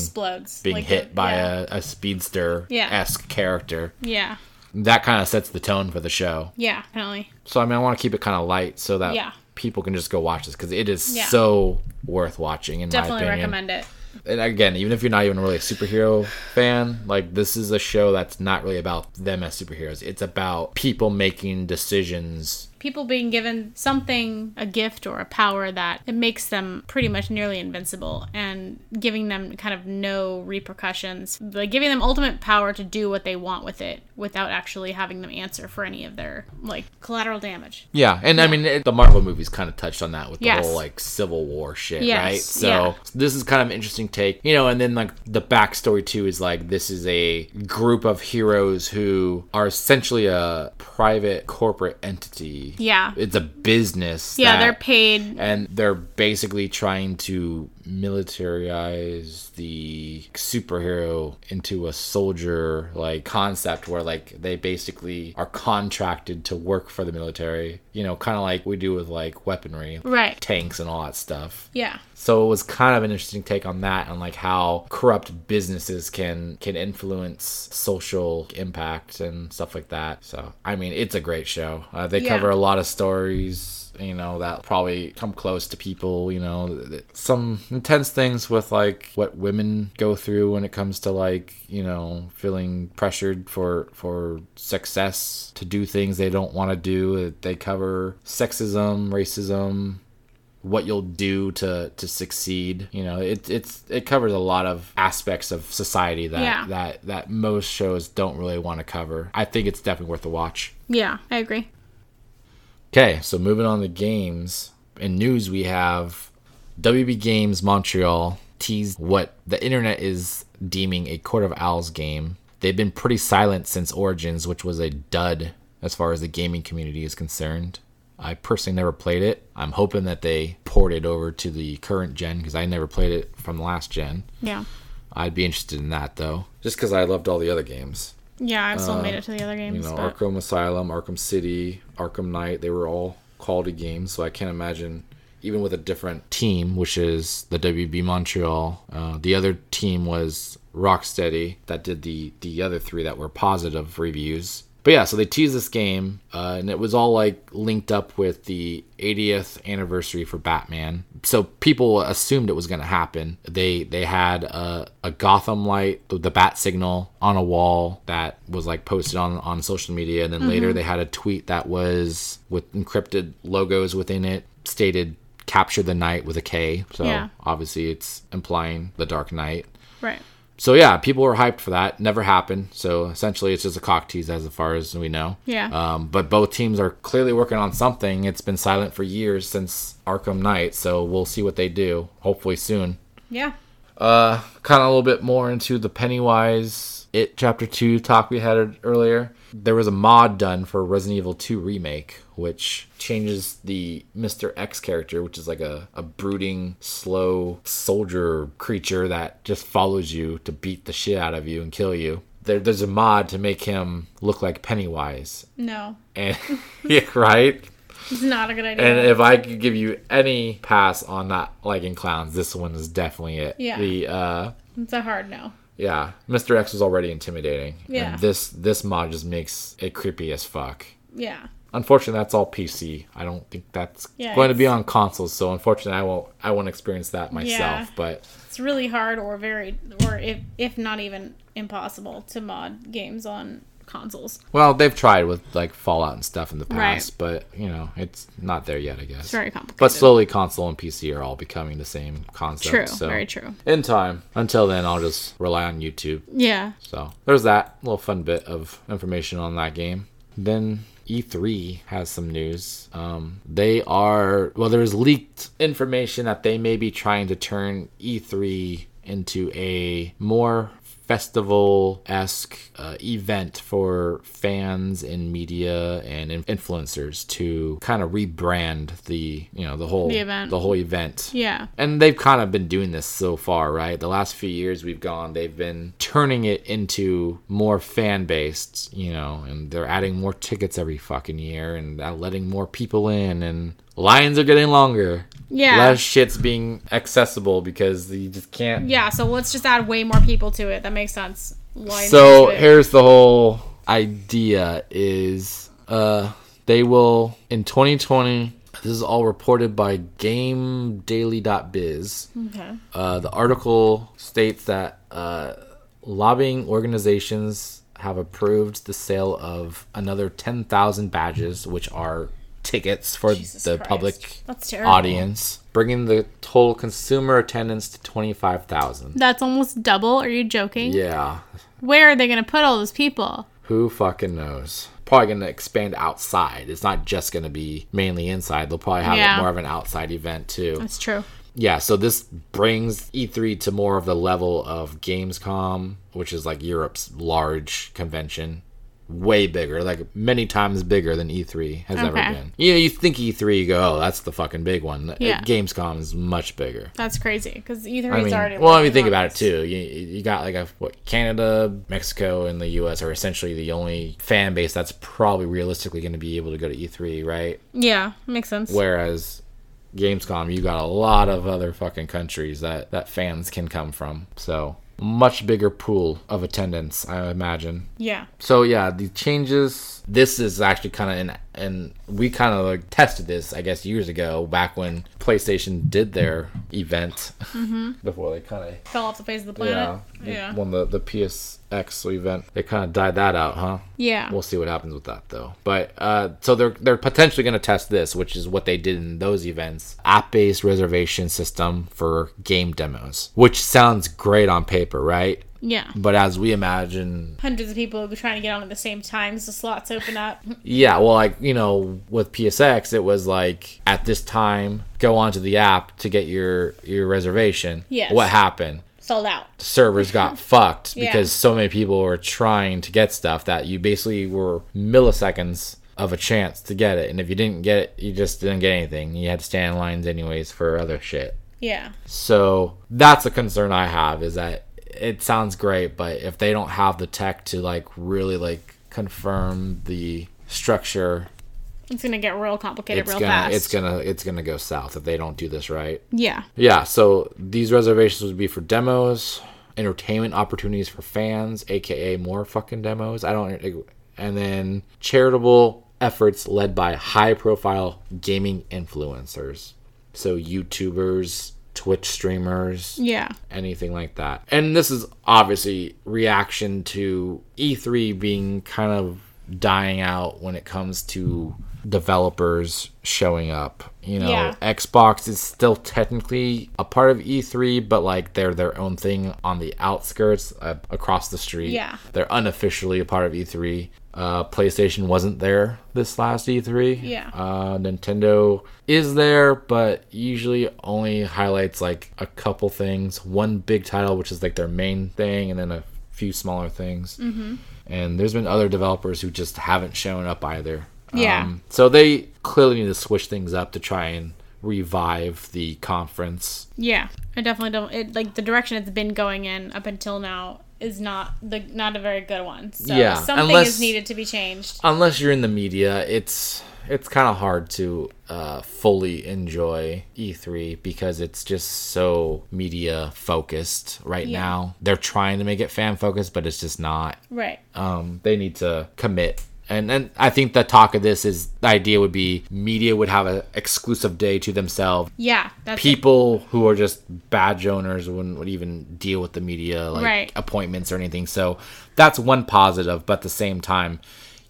like hit by a speedster-esque character. Yeah. That kind of sets the tone for the show. Yeah, definitely. So, I mean, I want to keep it kind of light so that people can just go watch this, because it is so worth watching, in my opinion. Definitely recommend it. And again, even if you're not even really a superhero fan, like, this is a show that's not really about them as superheroes. It's about people making decisions. People being given something, a gift or a power that it makes them pretty much nearly invincible and giving them kind of no repercussions, like giving them ultimate power to do what they want with it without actually having them answer for any of their, like, collateral damage. Yeah, and I mean, the Marvel movies kind of touched on that with the whole, like, Civil War shit, right? So this is kind of an interesting take, you know, and then, like, the backstory, too, is, like, this is a group of heroes who are essentially a private corporate entity. Yeah. It's a business. Yeah, they're paid. And they're basically trying to militarize the superhero into a soldier, like, concept where, like, they basically are contracted to work for the military. You know, kind of like we do with, like, weaponry. Right. Tanks and all that stuff. Yeah. So it was kind of an interesting take on that and, like, how corrupt businesses can influence social impact and stuff like that. So, I mean, it's a great show. They cover a lot of stories, you know, that probably come close to people, you know, some intense things with, like, what women go through when it comes to, like, you know, feeling pressured for success to do things they don't want to do. They cover sexism, racism, what you'll do to succeed. You know, it covers a lot of aspects of society that most shows don't really want to cover. I think it's definitely worth a watch. Yeah, I agree. Okay, so moving on to games. In news, we have WB Games Montreal teased what the internet is deeming a Court of Owls game. They've been pretty silent since Origins, which was a dud as far as the gaming community is concerned. I personally never played it. I'm hoping that they port it over to the current gen because I never played it from last gen. Yeah. I'd be interested in that, though, just because I loved all the other games. Yeah, I've still made it to the other games. You know, but Arkham Asylum, Arkham City, Arkham Knight, they were all quality games. So I can't imagine, even with a different team, which is the WB Montreal, the other team was Rocksteady that did the other three that were positive reviews. But yeah, so they teased this game, and it was all, like, linked up with the 80th anniversary for Batman. So people assumed it was going to happen. They had a Gotham light, the bat signal, on a wall that was, like, posted on social media. And then later they had a tweet that was with encrypted logos within it, stated, "Capture the Night" with a K. So obviously it's implying the Dark Knight. Right. So yeah, people were hyped for that. Never happened. So essentially, it's just a cock tease as far as we know. Yeah. But both teams are clearly working on something. It's been silent for years since Arkham Knight, so we'll see what they do. Hopefully soon. Yeah. Kind of a little bit more into the Pennywise It Chapter 2 talk we had earlier. There was a mod done for Resident Evil 2 Remake, which changes the Mr. X character, which is like a brooding, slow soldier creature that just follows you to beat the shit out of you and kill you. There's a mod to make him look like Pennywise. No. And yeah, right? It's not a good idea. And if I could give you any pass on not liking clowns, this one is definitely it. Yeah. It's a hard no. Yeah. Mr. X was already intimidating. Yeah. And this mod just makes it creepy as fuck. Yeah. Unfortunately, that's all PC. I don't think that's going to be on consoles, so unfortunately, I won't experience that myself. Yeah. But it's really hard, or if not even impossible, to mod games on consoles. Well, they've tried with, like, Fallout and stuff in the past, but you know, it's not there yet, I guess. It's very complicated. But slowly, console and PC are all becoming the same concept. True, so very true. In time. Until then, I'll just rely on YouTube. Yeah. So there's that little fun bit of information on that game. Then E3 has some news. There's leaked information that they may be trying to turn E3 into a more festival-esque event for fans and media and influencers to kind of rebrand the whole event. Yeah. And they've kind of been doing this so far, right? The last few years they've been turning it into more fan-based, you know, and they're adding more tickets every fucking year and letting more people in, and lines are getting longer. Yeah. Less shit's being accessible because you just can't. Yeah, so let's just add way more people to it. That makes sense. Lines so here's the whole idea is they will, in 2020, This is all reported by GameDaily.biz. Okay. The article states that lobbying organizations have approved the sale of another 10,000 badges, which are tickets for the public audience, bringing the total consumer attendance to 25,000. That's almost double. Are you joking? Yeah. Where are they going to put all those people? Who fucking knows? Probably going to expand outside. It's not just going to be mainly inside. They'll probably have more of an outside event too. That's true. Yeah, so this brings E3 to more of the level of Gamescom, which is like Europe's large convention. Way bigger, like many times bigger than E3 has ever been. You know, you think E3, you go, oh, that's the fucking big one. Yeah. Gamescom is much bigger. That's crazy, because E3 is already... Well, if you think about it, too, you got, like, Canada, Mexico, and the U.S. are essentially the only fan base that's probably realistically going to be able to go to E3, right? Yeah, makes sense. Whereas Gamescom, you got a lot of other fucking countries that fans can come from, so... Much bigger pool of attendance, I imagine. Yeah. So, yeah, the changes... This is actually kind of... And we kind of like tested this, I guess, years ago, back when PlayStation did their event. Mm-hmm. Before they kind of... Fell off the face of the planet. Yeah. When the PSX event, they kind of died that out, huh? Yeah. We'll see what happens with that, though. But, so they're potentially going to test this, which is what they did in those events. App-based reservation system for game demos. Which sounds great on paper, right? Yeah. But as we imagine... Hundreds of people will be trying to get on at the same time as the slots open up. Yeah, well, like, you know, with PSX, it was like, at this time, go onto the app to get your reservation. Yes. What happened? Sold out. Servers got fucked because so many people were trying to get stuff that you basically were milliseconds of a chance to get it. And if you didn't get it, you just didn't get anything. You had to stand in lines anyways for other shit. Yeah. So that's a concern I have, is that it sounds great, but if they don't have the tech to like really like confirm the structure, it's gonna get real complicated real fast. It's gonna go south if they don't do this right. Yeah. Yeah. So these reservations would be for demos, entertainment opportunities for fans, aka more fucking demos. And then charitable efforts led by high-profile gaming influencers, so YouTubers, Twitch streamers, anything like that. And this is obviously reaction to E3 being kind of dying out when it comes to developers showing up. You know, Xbox is still technically a part of E3, but like they're their own thing on the outskirts, across the street. Yeah, they're unofficially a part of E3. PlayStation wasn't there this last E3. Yeah. Nintendo is there, but usually only highlights like a couple things. One big title, which is like their main thing, and then a few smaller things. Mm-hmm. And there's been other developers who just haven't shown up either. Yeah. So they clearly need to switch things up to try and revive the conference. Yeah, I definitely don't. It, like the direction it's been going in up until now is not a very good one. So something is needed to be changed. Unless you're in the media, it's kind of hard to fully enjoy E3 because it's just so media focused right now. They're trying to make it fan focused, but it's just not. Right. They need to commit. And I think the talk of this is the idea would be media would have an exclusive day to themselves. Yeah. People who are just badge owners wouldn't even deal with the media appointments or anything. So that's one positive. But at the same time,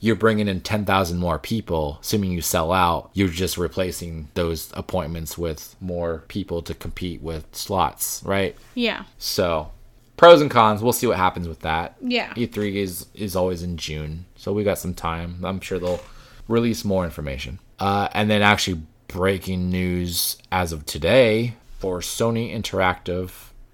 you're bringing in 10,000 more people. Assuming you sell out, you're just replacing those appointments with more people to compete with slots, right? Yeah. So... Pros and cons. We'll see what happens with that. Yeah. E3 is always in June, so we got some time. I'm sure they'll release more information. And then actually breaking news as of today for Sony Interactive,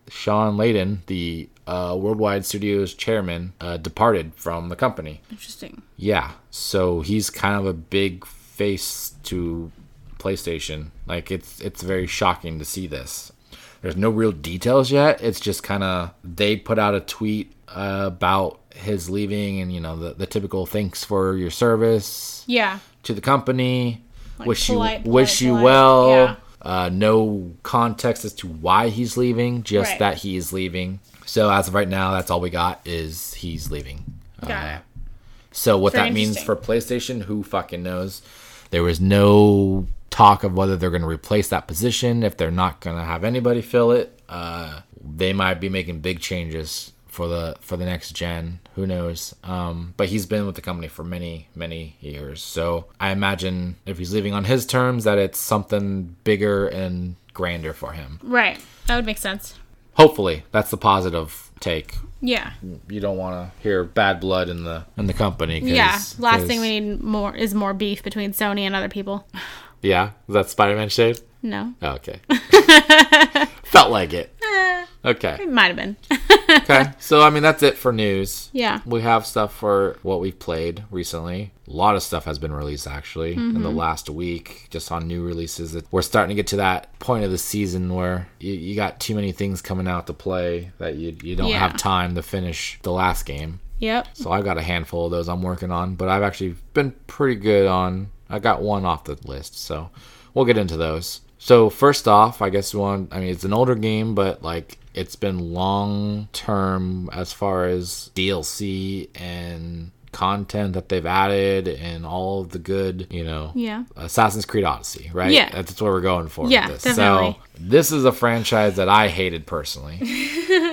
Sean Layden, the Worldwide Studios chairman, departed from the company. Interesting. Yeah. So he's kind of a big face to PlayStation. Like it's very shocking to see this. There's no real details yet. It's just kind of they put out a tweet about his leaving and, you know, the typical thanks for your service to the company. Like wish you well. Yeah. No context as to why he's leaving, just that he is leaving. So as of right now, that's all we got is he's leaving. Got it. So what that means for PlayStation, who fucking knows? There was no talk of whether they're going to replace that position. If they're not going to have anybody fill it, they might be making big changes for the next gen. Who knows? But he's been with the company for many, many years. So I imagine if he's leaving on his terms, that it's something bigger and grander for him. Right. That would make sense. Hopefully. That's the positive take. Yeah. You don't want to hear bad blood in the company. Last thing we need is more beef between Sony and other people. Yeah? Is that Spider-Man shade? No. Oh, okay. Felt like it. Okay. It might have been. Okay. So, I mean, that's it for news. Yeah. We have stuff for what we've played recently. A lot of stuff has been released, actually, in the last week, just on new releases. We're starting to get to that point of the season where you got too many things coming out to play that you don't have time to finish the last game. Yep. So I've got a handful of those I'm working on, but I've actually been pretty good on... I got one off the list, so we'll get into those. So first off, I guess it's an older game, but like it's been long term as far as DLC and content that they've added and all of the good, Assassin's Creed Odyssey, right? Yeah. That's what we're going for with this. Definitely. So this is a franchise that I hated personally.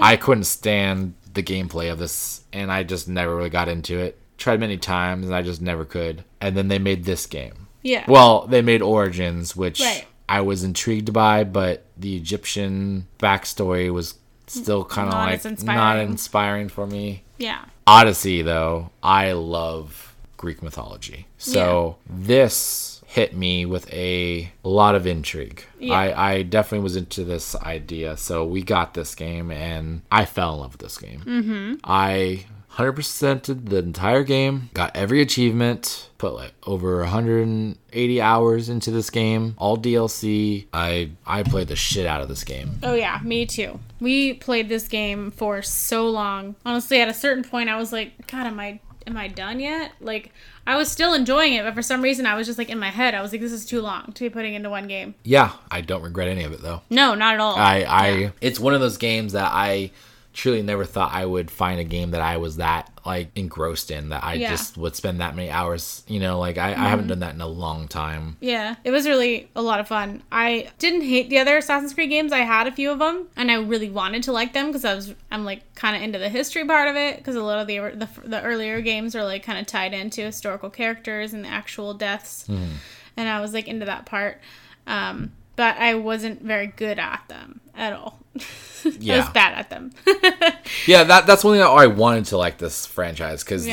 I couldn't stand the gameplay of this, and I just never really got into it. Tried many times, and I just never could. And then they made this game. Yeah. Well, they made Origins, which... Right. I was intrigued by, but the Egyptian backstory was still kind of not inspiring for me. Yeah. Odyssey, though, I love Greek mythology. So this hit me with a lot of intrigue. Yeah. I definitely was into this idea. So we got this game, and I fell in love with this game. Mm-hmm. I 100%ed the entire game, got every achievement, put like over 180 hours into this game, all DLC. I played the shit out of this game. Oh yeah, me too. We played this game for so long. Honestly, at a certain point I was like, God, am I done yet? Like, I was still enjoying it, but for some reason I was just like, in my head, I was like, this is too long to be putting into one game. Yeah, I don't regret any of it though. No, not at all. It's one of those games that I truly never thought I would find a game that I was that like engrossed in, that I just would spend that many hours, I haven't done that in a long time. Yeah, it was really a lot of fun. I didn't hate the other Assassin's Creed games. I had a few of them, and I really wanted to like them because I'm like kind of into the history part of it, because a lot of the earlier games are like kind of tied into historical characters and the actual deaths, and I was like into that part, but I wasn't very good at them at all. I was bad at them. That's one thing that I wanted to like this franchise, because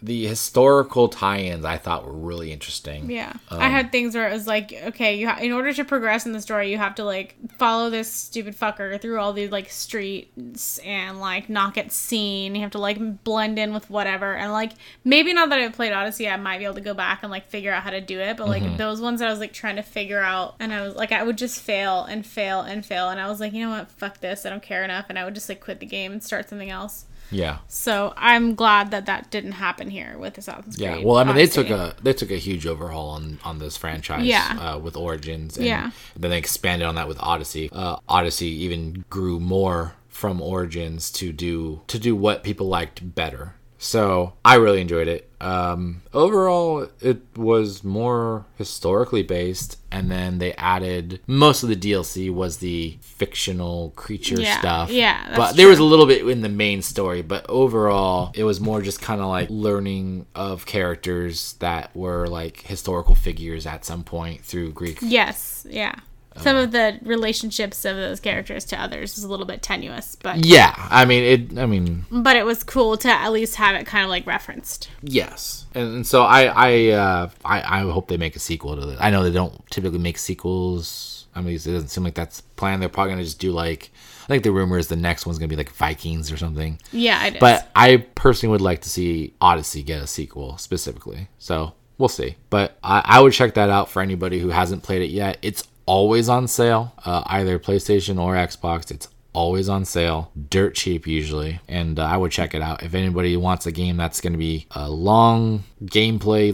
the historical tie-ins I thought were really interesting. Yeah. I had things where it was like, okay, in order to progress in the story, you have to like follow this stupid fucker through all these like streets and like not get seen. You have to like blend in with whatever. And like, maybe now that I've played Odyssey, I might be able to go back and like figure out how to do it. But like those ones that I was like trying to figure out, and I was like, I would just fail and fail and fail. And I was like, you know what? Fuck this. I don't care enough. And I would just like quit the game and start something else. Yeah. So I'm glad that didn't happen here with Assassin's Creed. Yeah. Well, I mean, Odyssey. they took a huge overhaul on this franchise. Yeah. With Origins. And then they expanded on that with Odyssey. Odyssey even grew more from Origins to do what people liked better. So I really enjoyed it. Overall, it was more historically based, and then they added most of the DLC was the fictional creature stuff. Yeah, but there was a little bit in the main story, but overall, it was more just kind of like learning of characters that were like historical figures at some point through Greek. Yes, yeah. Some of the relationships of those characters to others is a little bit tenuous, but but it was cool to at least have it kind of like referenced. Yes, and so I hope they make a sequel to this. I know they don't typically make sequels. I mean, it doesn't seem like that's planned. They're probably gonna just do like, I think the rumor is the next one's gonna be like Vikings or something. Yeah, it is. But I personally would like to see Odyssey get a sequel specifically. So we'll see. But I would check that out for anybody who hasn't played it yet. It's always on sale, either PlayStation or Xbox. It's always on sale, dirt cheap usually, and I would check it out. If anybody wants a game that's going to be a long gameplay,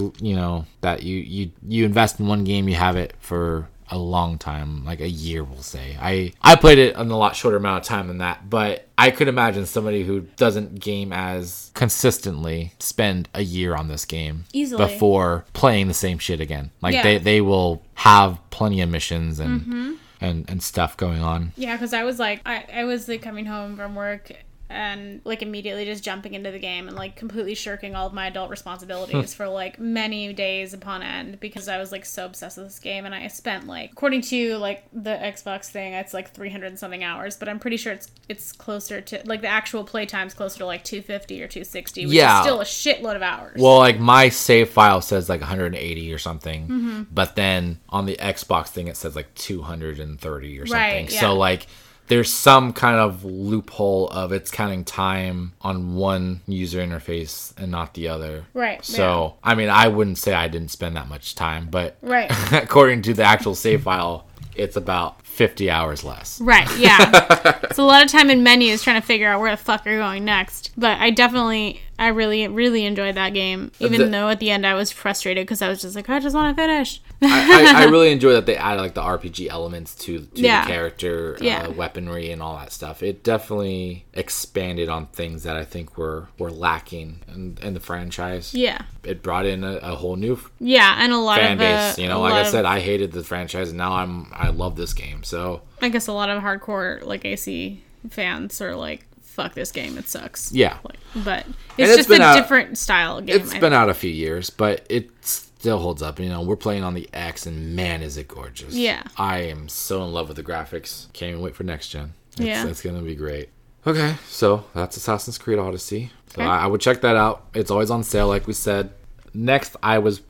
that you invest in one game, you have it for a long time, like a year, we'll say. I played it in a lot shorter amount of time than that, but I could imagine somebody who doesn't game as consistently spend a year on this game easily before playing the same shit again. Like, they will have plenty of missions and and stuff going on. Yeah, because I was like, I was like coming home from work and like immediately just jumping into the game and like completely shirking all of my adult responsibilities for like many days upon end, because I was like so obsessed with this game. And I spent like, according to like the Xbox thing, it's like 300 something hours, but I'm pretty sure it's closer to like the actual play time's closer to like 250 or 260, which is still a shitload of hours. Well, like my save file says like 180 or something, but then on the Xbox thing it says like 230 or something. Right, yeah. So like there's some kind of loophole of it's counting time on one user interface and not the other. Right. So, yeah. I mean, I wouldn't say I didn't spend that much time, but according to the actual save file, it's about 50 hours less. Right, yeah. It's a lot of time in menus trying to figure out where the fuck you're going next. But I definitely, I really, really enjoyed that game, even though at the end I was frustrated because I was just like, I just want to finish. I really enjoy that they added like the RPG elements to the character, weaponry and all that stuff. It definitely expanded on things that I think were lacking in the franchise. Yeah. It brought in a whole new and a lot fan of base. You know, like I said, I hated the franchise, and now I love this game. So I guess a lot of hardcore like AC fans are like, fuck this game, it sucks. Yeah. Like, but it's just a different style game. It's been out a few years, but it still holds up. You know, we're playing on the X, and man, is it gorgeous. Yeah. I am so in love with the graphics. Can't even wait for next gen. It's going to be great. Okay, so that's Assassin's Creed Odyssey. So okay. I would check that out. It's always on sale, like we said. Next, I haven't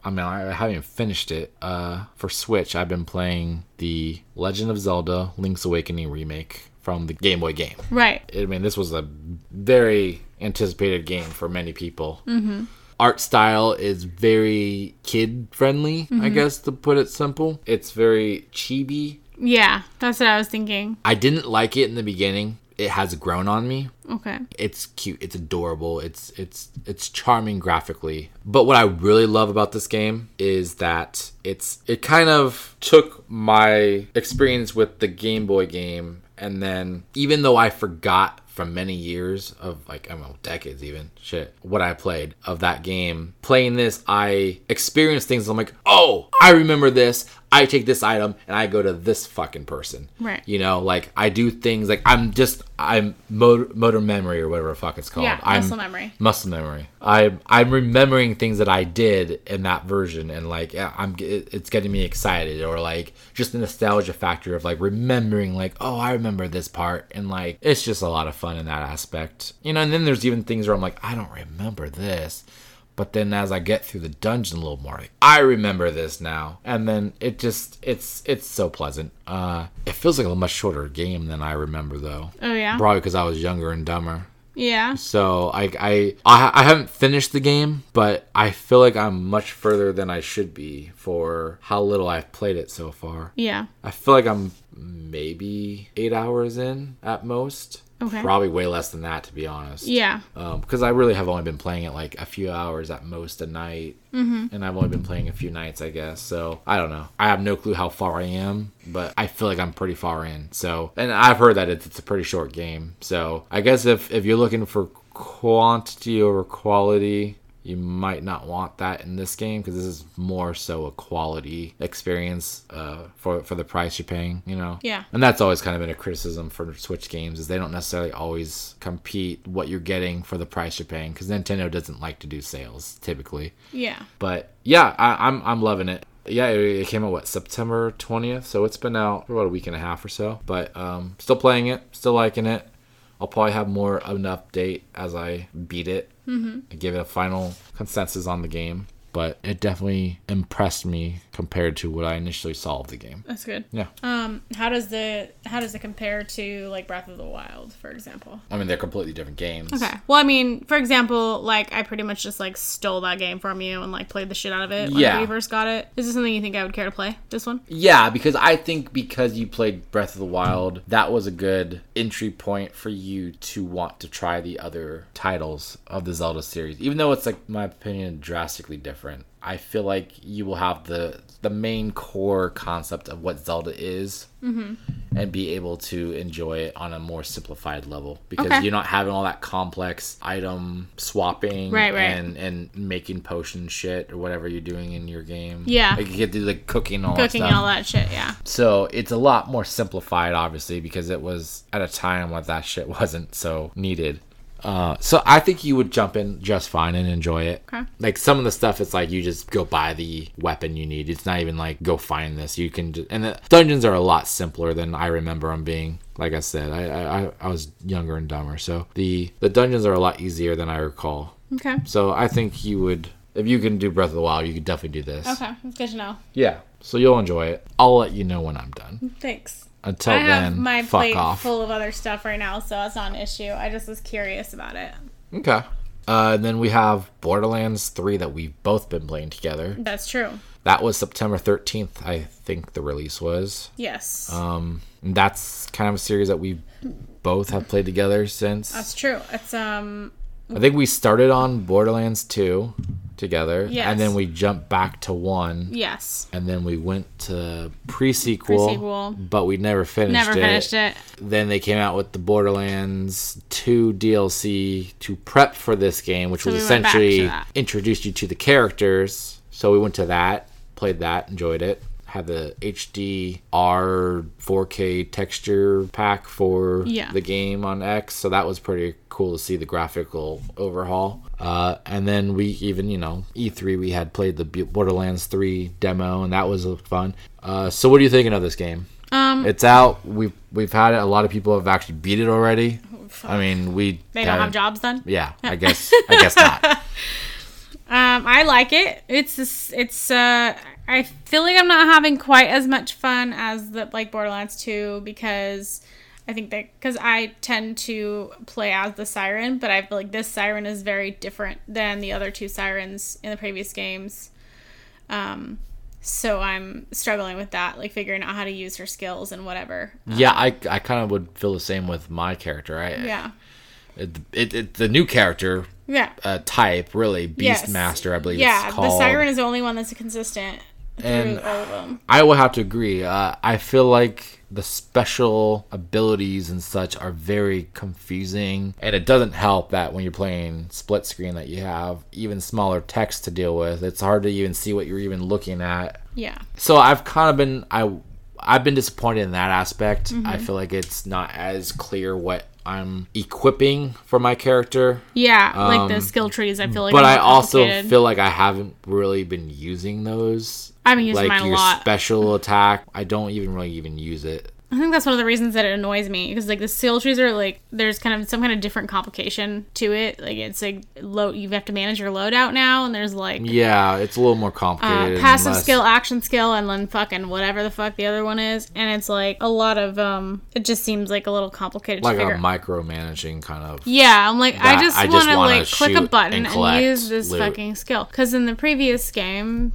even finished it. For Switch, I've been playing the Legend of Zelda Link's Awakening remake from the Game Boy game. Right. I mean, this was a very anticipated game for many people. Mm-hmm. Art style is very kid-friendly, I guess, to put it simple. It's very chibi. Yeah, that's what I was thinking. I didn't like it in the beginning. It has grown on me. Okay. It's cute. It's adorable. It's charming graphically. But what I really love about this game is that it kind of took my experience with the Game Boy game. And then, even though I forgot from many years of, like, I don't know, decades even, what I played of that game, playing this, I experienced things. I'm like, oh, I remember this. I take this item and I go to this fucking person. Right. You know, like, I do things, like, I'm motor memory or whatever the fuck it's called. Yeah, muscle memory. I'm remembering things that I did in that version, and, like, it's getting me excited, or, like, just the nostalgia factor of, like, remembering, like, oh, I remember this part, and, like, it's just a lot of fun in that aspect. You know, and then there's even things where I'm like, I don't remember this. But then as I get through the dungeon a little more, like, I remember this now. And then it just, it's so pleasant. It feels like a much shorter game than I remember, though. Oh, yeah? Probably because I was younger and dumber. Yeah. So I haven't finished the game, but I feel like I'm much further than I should be for how little I've played it so far. Yeah. I feel like I'm maybe 8 hours in at most. Okay. Probably way less than that, to be honest. Yeah. Because I really have only been playing it like a few hours at most a night. Mm-hmm. And I've only been playing a few nights, I guess. So I don't know. I have no clue how far I am, but I feel like I'm pretty far in. So, and I've heard that it's a pretty short game. So I guess if you're looking for quantity over quality, you might not want that in this game, because this is more so a quality experience for the price you're paying, you know? Yeah. And that's always kind of been a criticism for Switch games, is they don't necessarily always compete what you're getting for the price you're paying, because Nintendo doesn't like to do sales, typically. Yeah. But, yeah, I'm loving it. Yeah, it came out, September 20th? So it's been out for about a week and a half or so. But still playing it, still liking it. I'll probably have more of an update as I beat it. Mm-hmm. I give it a final consensus on the game, but it definitely impressed me compared to what I initially saw of the game. That's good. Yeah. How does it compare to like Breath of the Wild, for example? I mean, they're completely different games. Okay. Well, I mean, for example, like I pretty much just like stole that game from you and like played the shit out of it when we first got it. Is this something you think I would care to play? This one? Yeah, because you played Breath of the Wild, that was a good entry point for you to want to try the other titles of the Zelda series, even though it's like my opinion drastically different. I feel like you will have the main core concept of what Zelda is, mm-hmm. and be able to enjoy it on a more simplified level, because okay. you're not having all that complex item swapping right. And making potion shit or whatever you're doing in your game. Yeah. Like you get to do like cooking and all that shit, yeah. So it's a lot more simplified, obviously, because it was at a time when that shit wasn't so needed. So I think you would jump in just fine and enjoy it. Okay. Like some of the stuff, it's like you just go buy the weapon you need. It's not even like go find this. You can just, and the dungeons are a lot simpler than I remember them being. Like I said, I was younger and dumber, so the dungeons are a lot easier than I recall. Okay. So I think you would, if you can do Breath of the Wild, you could definitely do this. Okay, that's good to know. Yeah, so you'll enjoy it. I'll let you know when I'm done. Thanks. Until then, fuck off. I have my plate full of other stuff right now, so that's not an issue. I just was curious about it. Okay. Then we have Borderlands 3 that we've both been playing together. That's true. That was September 13th, I think the release was. Yes. That's kind of a series that we both have played together since. That's true. It's I think we started on Borderlands 2 together, yes. and then we jumped back to 1. Yes. And then we went to pre-sequel, but we never finished it. Then they came out with the Borderlands 2 DLC to prep for this game, which was essentially introduced you to the characters. So we went to that, played that, enjoyed it. Had the HDR 4K texture pack for the game on X, so that was pretty cool to see the graphical overhaul. And then we even, E3, we had played the Borderlands 3 demo, and that was fun. So what are you thinking of this game? It's out. We've had it. A lot of people have actually beat it already. I mean, they don't have jobs then? Yeah, I guess not. I like it. I feel like I'm not having quite as much fun as Borderlands 2 because I tend to play as the siren, but I feel like this siren is very different than the other two sirens in the previous games. So I'm struggling with that, figuring out how to use her skills and whatever. Yeah, I kind of would feel the same with my character. The new character. Yeah. Type really Beastmaster, yes. I believe it's called. Yeah, the siren is the only one that's consistent through all of them. I will have to agree. I feel like the special abilities and such are very confusing, and it doesn't help that when you're playing split screen that you have even smaller text to deal with. It's hard to even see what you're even looking at. Yeah. So I've kind of been I've been disappointed in that aspect. Mm-hmm. I feel like it's not as clear what I'm equipping for my character. Yeah, the skill trees, I feel like. But I also feel like I haven't really been using those. I've been using mine a lot. Like your special attack, I don't really use it. I think that's one of the reasons that it annoys me, because the skill trees are there's kind of some kind of different complication to it. It's load, you have to manage your loadout now, and there's yeah, it's a little more complicated. Passive skill, action skill, and then fucking whatever the fuck the other one is, and it's a lot of it just seems a little complicated. A micromanaging kind of. Yeah, I'm I want to click a button and use this loot. Fucking skill, because in the previous game,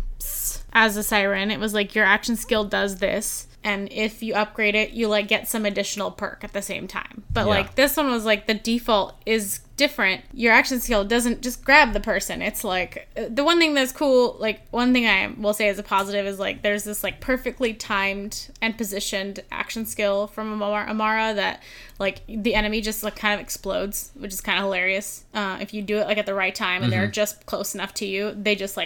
as a siren, it was your action skill does this. And if you upgrade it, you, get some additional perk at the same time. But, this one was, the default is different. Your action skill doesn't just grab the person. It's, the one thing that's cool, one thing I will say as a positive is, there's this, perfectly timed and positioned action skill from Amara that, the enemy just, kind of explodes, which is kind of hilarious. If you do it, at the right time and mm-hmm. they're just close enough to you, they just,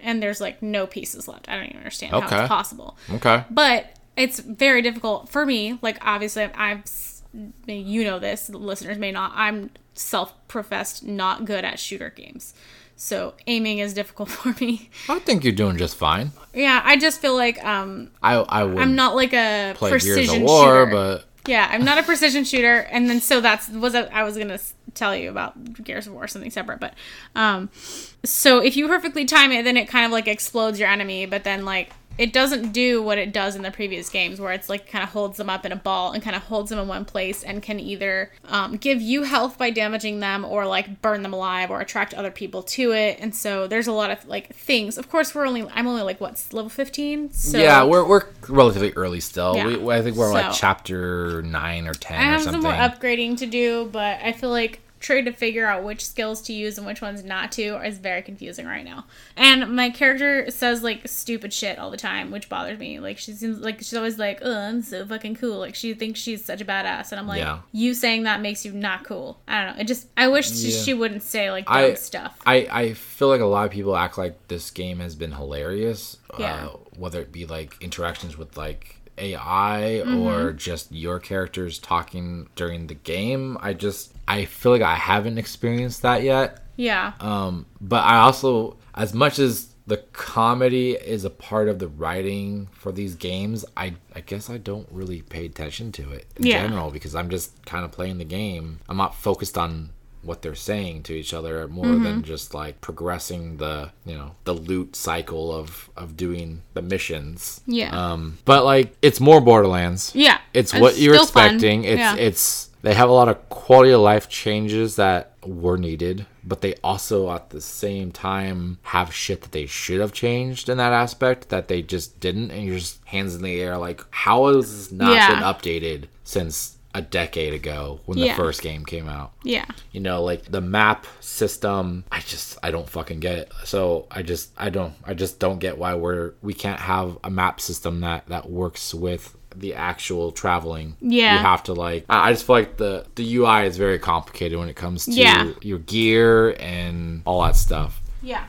and there's no pieces left. I don't even understand how it's possible. Okay. But it's very difficult for me. Obviously, this, the listeners may not, I'm self-professed not good at shooter games. So aiming is difficult for me. I think you're doing just fine. Yeah, I just feel I'm not a precision shooter. But yeah, I'm not a precision shooter. And then so I was going to tell you about Gears of War, something separate. But so if you perfectly time it, then it kind of explodes your enemy. But then it doesn't do what it does in the previous games, where it's kind of holds them up in a ball and kind of holds them in one place and can either give you health by damaging them or burn them alive or attract other people to it. And so there's a lot of things. Of course, I'm only level 15. So yeah, we're relatively early still. Yeah. I think we're chapter 9 or 10 or something. I have some more upgrading to do, but I feel like trying to figure out which skills to use and which ones not to is very confusing right now. And my character says, like, stupid shit all the time, which bothers me. Like, she seems like she's always like, oh, I'm so fucking cool. Like, she thinks she's such a badass. And I'm like, you saying that makes you not cool. I don't know. It just, I wish she wouldn't say, like, dumb stuff. I feel like a lot of people act like this game has been hilarious. Yeah. Whether it be, like, interactions with, like, AI or just your characters talking during the game. I feel like I haven't experienced that yet. Yeah. But I also, as much as the comedy is a part of the writing for these games, I guess I don't really pay attention to it in general, because I'm just kind of playing the game. I'm not focused on what they're saying to each other more than just like progressing the, you know, the loot cycle of doing the missions. Yeah. But like it's more Borderlands. Yeah. It's what you're expecting. Fun. It's they have a lot of quality of life changes that were needed, but they also at the same time have shit that they should have changed in that aspect that they just didn't, and you're just hands in the air like, how is this not been updated since a decade ago when the first game came out? Yeah. You know, like the map system, I don't fucking get it. So I just don't get why we can't have a map system that works with the actual traveling. Yeah. You have to like, I just feel like the UI is very complicated when it comes to your gear and all that stuff. Yeah.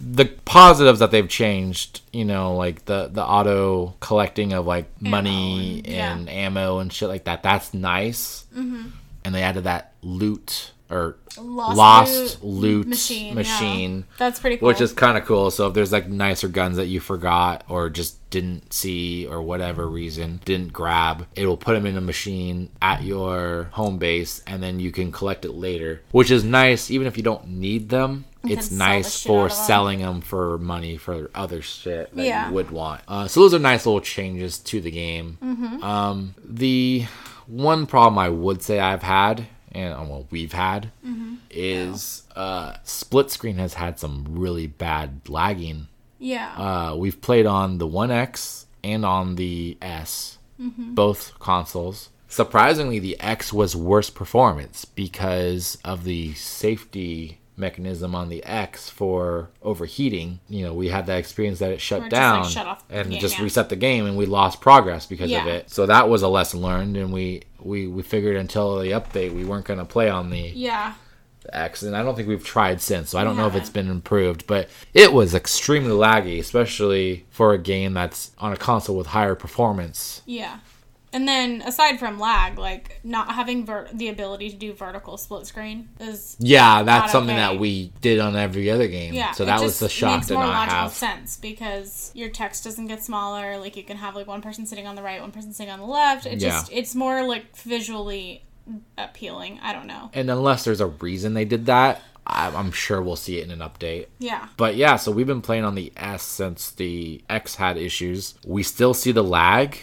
The positives that they've changed, you know, like the auto collecting of like money and ammo and shit like that. That's nice. Mm-hmm. And they added that loot or lost loot machine. Yeah. That's pretty cool. Which is kind of cool. So if there's like nicer guns that you forgot or just didn't see or whatever reason didn't grab, it'll put them in a machine at your home base and then you can collect it later, which is nice even if you don't need them. It's nice for selling them for money for other shit that you would want. So those are nice little changes to the game. Mm-hmm. The one problem I would say I've had, and well, we've had, is split screen has had some really bad lagging. Yeah. We've played on the One X and on the S, both consoles. Surprisingly, the X was worse performance because of the safety mechanism on the X for overheating. You know, we had that experience that it shut down just, like, shut off and reset the game, and we lost progress because of it. So that was a lesson learned, and we figured until the update we weren't going to play on the X, and I don't think we've tried since, so I don't know if it's been improved, but it was extremely laggy, especially for a game that's on a console with higher performance. Yeah. And then, aside from lag, like, not having the ability to do vertical split screen is that's something that we did on every other game. Yeah, so that was the shock to not have. It makes more logical sense because your text doesn't get smaller. Like, you can have, like, one person sitting on the right, one person sitting on the left. It's more, like, visually appealing. I don't know. And unless there's a reason they did that, I'm sure we'll see it in an update. Yeah. But yeah, so we've been playing on the S since the X had issues. We still see the lag,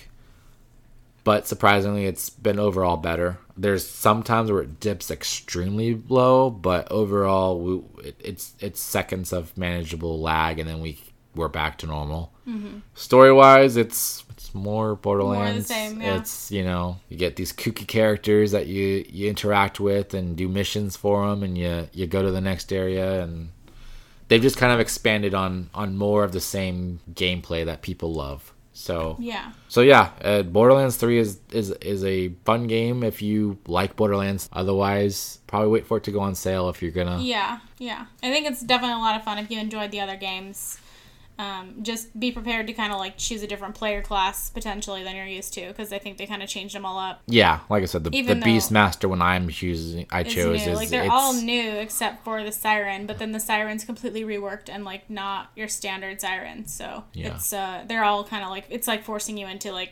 but surprisingly, it's been overall better. There's some times where it dips extremely low, but overall, it's seconds of manageable lag, and then we're back to normal. Mm-hmm. Story-wise, it's more Borderlands. More the same, yeah. It's, you know, you get these kooky characters that you interact with and do missions for them, and you go to the next area, and they've just kind of expanded on more of the same gameplay that people love. So Borderlands 3 is a fun game if you like Borderlands. Otherwise, probably wait for it to go on sale if you're gonna. Yeah. I think it's definitely a lot of fun if you enjoyed the other games. Just be prepared to kind of like choose a different player class potentially than you're used to, because I think they kind of changed them all up. Yeah, like I said, the Beastmaster when I chose new. They're all new except for the Siren, but then the Siren's completely reworked and like not your standard Siren. So it's they're all kind of like, it's like forcing you into like,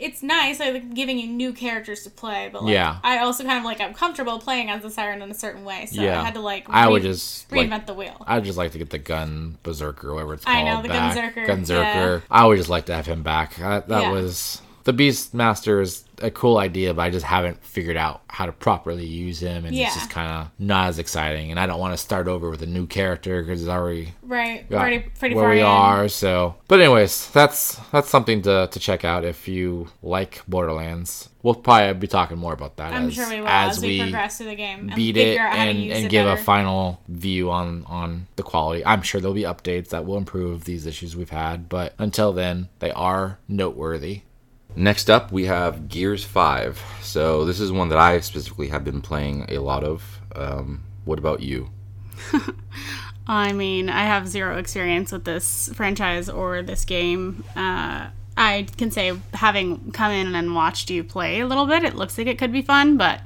it's nice, like giving you new characters to play, but like I also kind of like, I'm comfortable playing as the Siren in a certain way, so I had to like reinvent the wheel. I'd just like to get the Gun Berserker, whatever it's called. I know, the Gunzerker. I would just like to have him back. That was the Beastmaster is a cool idea, but I just haven't figured out how to properly use him, and it's just kind of not as exciting. And I don't want to start over with a new character because it's already pretty where far we in. Are. So, but anyways, that's something to check out if you like Borderlands. We'll probably be talking more about that. I'm sure we will as we progress through the game, beat and it, and give better. A final view on the quality. I'm sure there'll be updates that will improve these issues we've had, but until then, they are noteworthy. Next up, we have Gears 5. So this is one that I specifically have been playing a lot of. What about you? I mean, I have zero experience with this franchise or this game. I can say, having come in and watched you play a little bit, it looks like it could be fun, but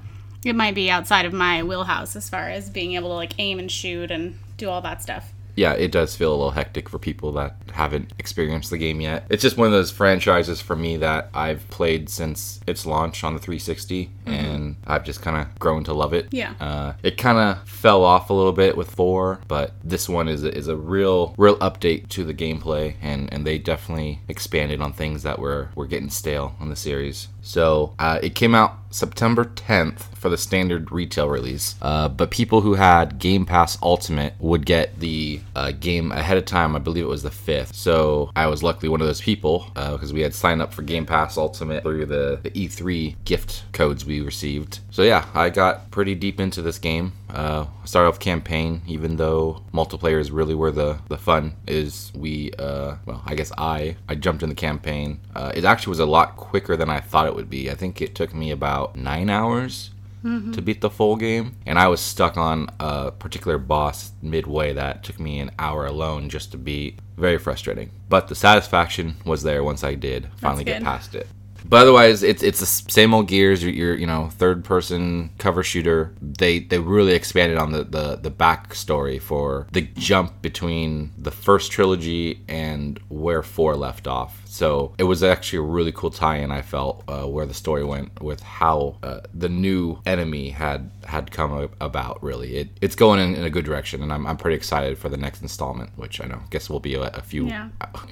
it might be outside of my wheelhouse as far as being able to like aim and shoot and do all that stuff. Yeah, it does feel a little hectic for people that haven't experienced the game yet. It's just one of those franchises for me that I've played since its launch on the 360, and I've just kind of grown to love it. Yeah. It kind of fell off a little bit with 4, but this one is a real update to the gameplay, and they definitely expanded on things that were getting stale on the series. So it came out September 10th for the standard retail release, but people who had Game Pass Ultimate would get the game ahead of time. I believe it was the 5th. So I was luckily one of those people because we had signed up for Game Pass Ultimate through the E3 gift codes we received. So yeah, I got pretty deep into this game. Start off campaign, even though multiplayer is really where the fun is. I jumped in the campaign. It actually was a lot quicker than I thought it would be. I think it took me about 9 hours to beat the full game, and I was stuck on a particular boss midway that took me an hour alone just to beat. Very frustrating, but the satisfaction was there once I did finally get past it. But otherwise, it's the same old Gears. Your third-person cover shooter. They really expanded on the backstory for the jump between the first trilogy and where 4 left off. So it was actually a really cool tie-in, I felt, where the story went with how the new enemy had come about, really. It's going in a good direction, and I'm pretty excited for the next installment, which I know, guess will be a few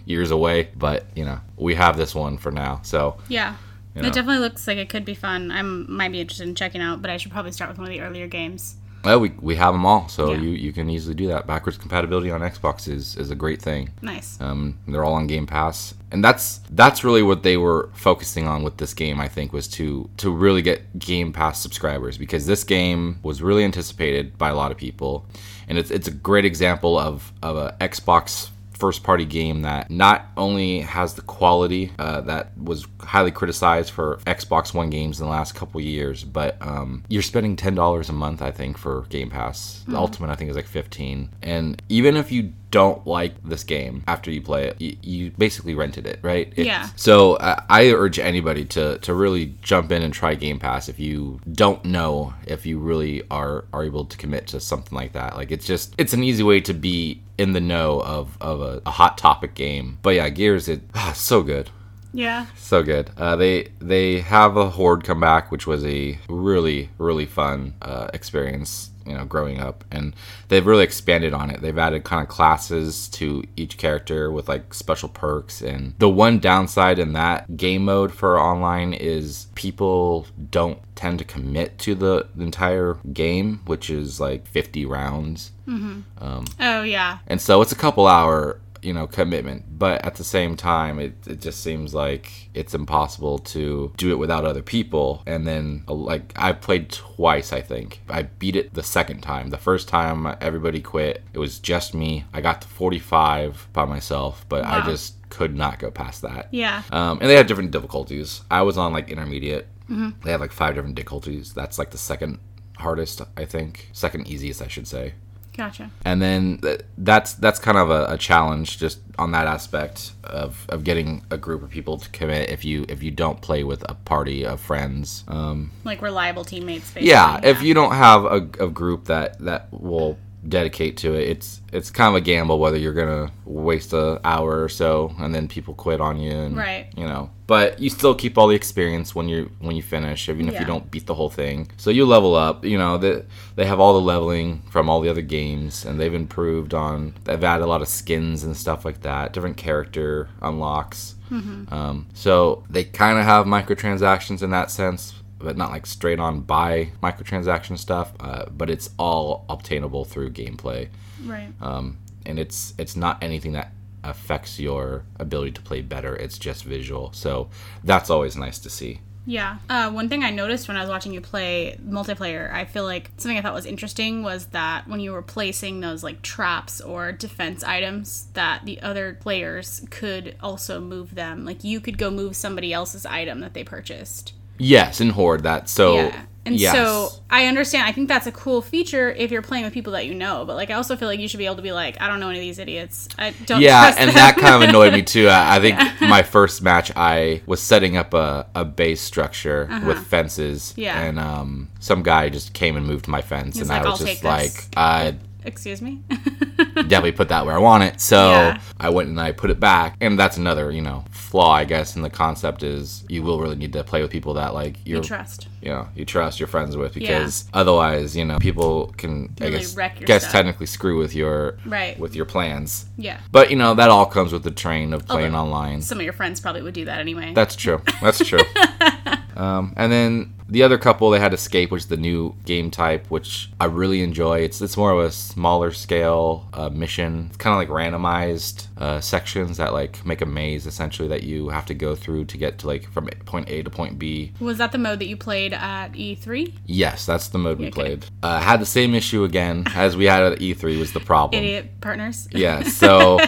years away. But, we have this one for now, so... Yeah. It definitely looks like it could be fun. I might be interested in checking out, but I should probably start with one of the earlier games. Well, we have them all, so you can easily do that. Backwards compatibility on Xbox is a great thing. Nice. They're all on Game Pass. And that's really what they were focusing on with this game, I think, was to really get Game Pass subscribers, because this game was really anticipated by a lot of people. And it's a great example of a Xbox first-party game that not only has the quality that was highly criticized for Xbox One games in the last couple years, but you're spending $10 a month, I think, for Game Pass. The Ultimate, I think, is like $15. And even if you don't like this game after you play it, you basically rented it, right? So I urge anybody to really jump in and try Game Pass if you don't know if you really are able to commit to something like that. Like, it's an easy way to be in the know of a hot topic game. But yeah, Gears is so good. Yeah. So good. They have a Horde comeback, which was a really, really fun experience, growing up. And they've really expanded on it. They've added kind of classes to each character with like special perks. And the one downside in that game mode for online is people don't tend to commit to the entire game, which is like 50 rounds. And so it's a couple hour commitment, but at the same time it just seems like it's impossible to do it without other people. And then like I played twice, I think. I beat it the second time. The first time everybody quit. It was just me. I got to 45 by myself, but I just could not go past that. And they had different difficulties. I was on like intermediate. They had like 5 different difficulties. That's like the second hardest, I think. Second easiest, I should say. Gotcha. And then that's kind of a challenge just on that aspect of getting a group of people to commit if you don't play with a party of friends. Like reliable teammates, basically. Yeah, if you don't have a group that will dedicate to it, it's kind of a gamble whether you're gonna waste an hour or so and then people quit on you and but you still keep all the experience when you finish, even if you don't beat the whole thing. So you level up. They have all the leveling from all the other games, and they've added a lot of skins and stuff like that, different character unlocks. Mm-hmm. So they kind of have microtransactions in that sense, but not like straight on buy microtransaction stuff. But it's all obtainable through gameplay. Right. And it's not anything that affects your ability to play better. It's just visual. So that's always nice to see. Yeah. One thing I noticed when I was watching you play multiplayer, I feel like something I thought was interesting was that when you were placing those like traps or defense items, that the other players could also move them. Like you could go move somebody else's item that they purchased. Yes, and hoard that. So yeah. And yes. So I understand. I think that's a cool feature if you're playing with people that you know. But like, I also feel like you should be able to be like, I don't know any of these idiots. I don't. Yeah, trust and them. That kind of annoyed me too. I think my first match, I was setting up a base structure with fences, and some guy just came and moved my fence, and like, I was just like, excuse me? Definitely put that where I want it. So I went and I put it back. And that's another, flaw, I guess, in the concept is you will really need to play with people that, like, you trust. You trust your friends with because otherwise, people can, really I guess technically screw with your plans. Yeah. But, that all comes with the train of playing online. Some of your friends probably would do that anyway. That's true. And then the other couple they had Escape, which is the new game type, which I really enjoy. It's more of a smaller scale mission. It's kind of like randomized sections that like make a maze essentially that you have to go through to get to like from point A to point B. Was that the mode that you played at E3? Yes, that's the mode we played. Had the same issue again as we had at E3 was the problem. Idiot partners. Yeah, so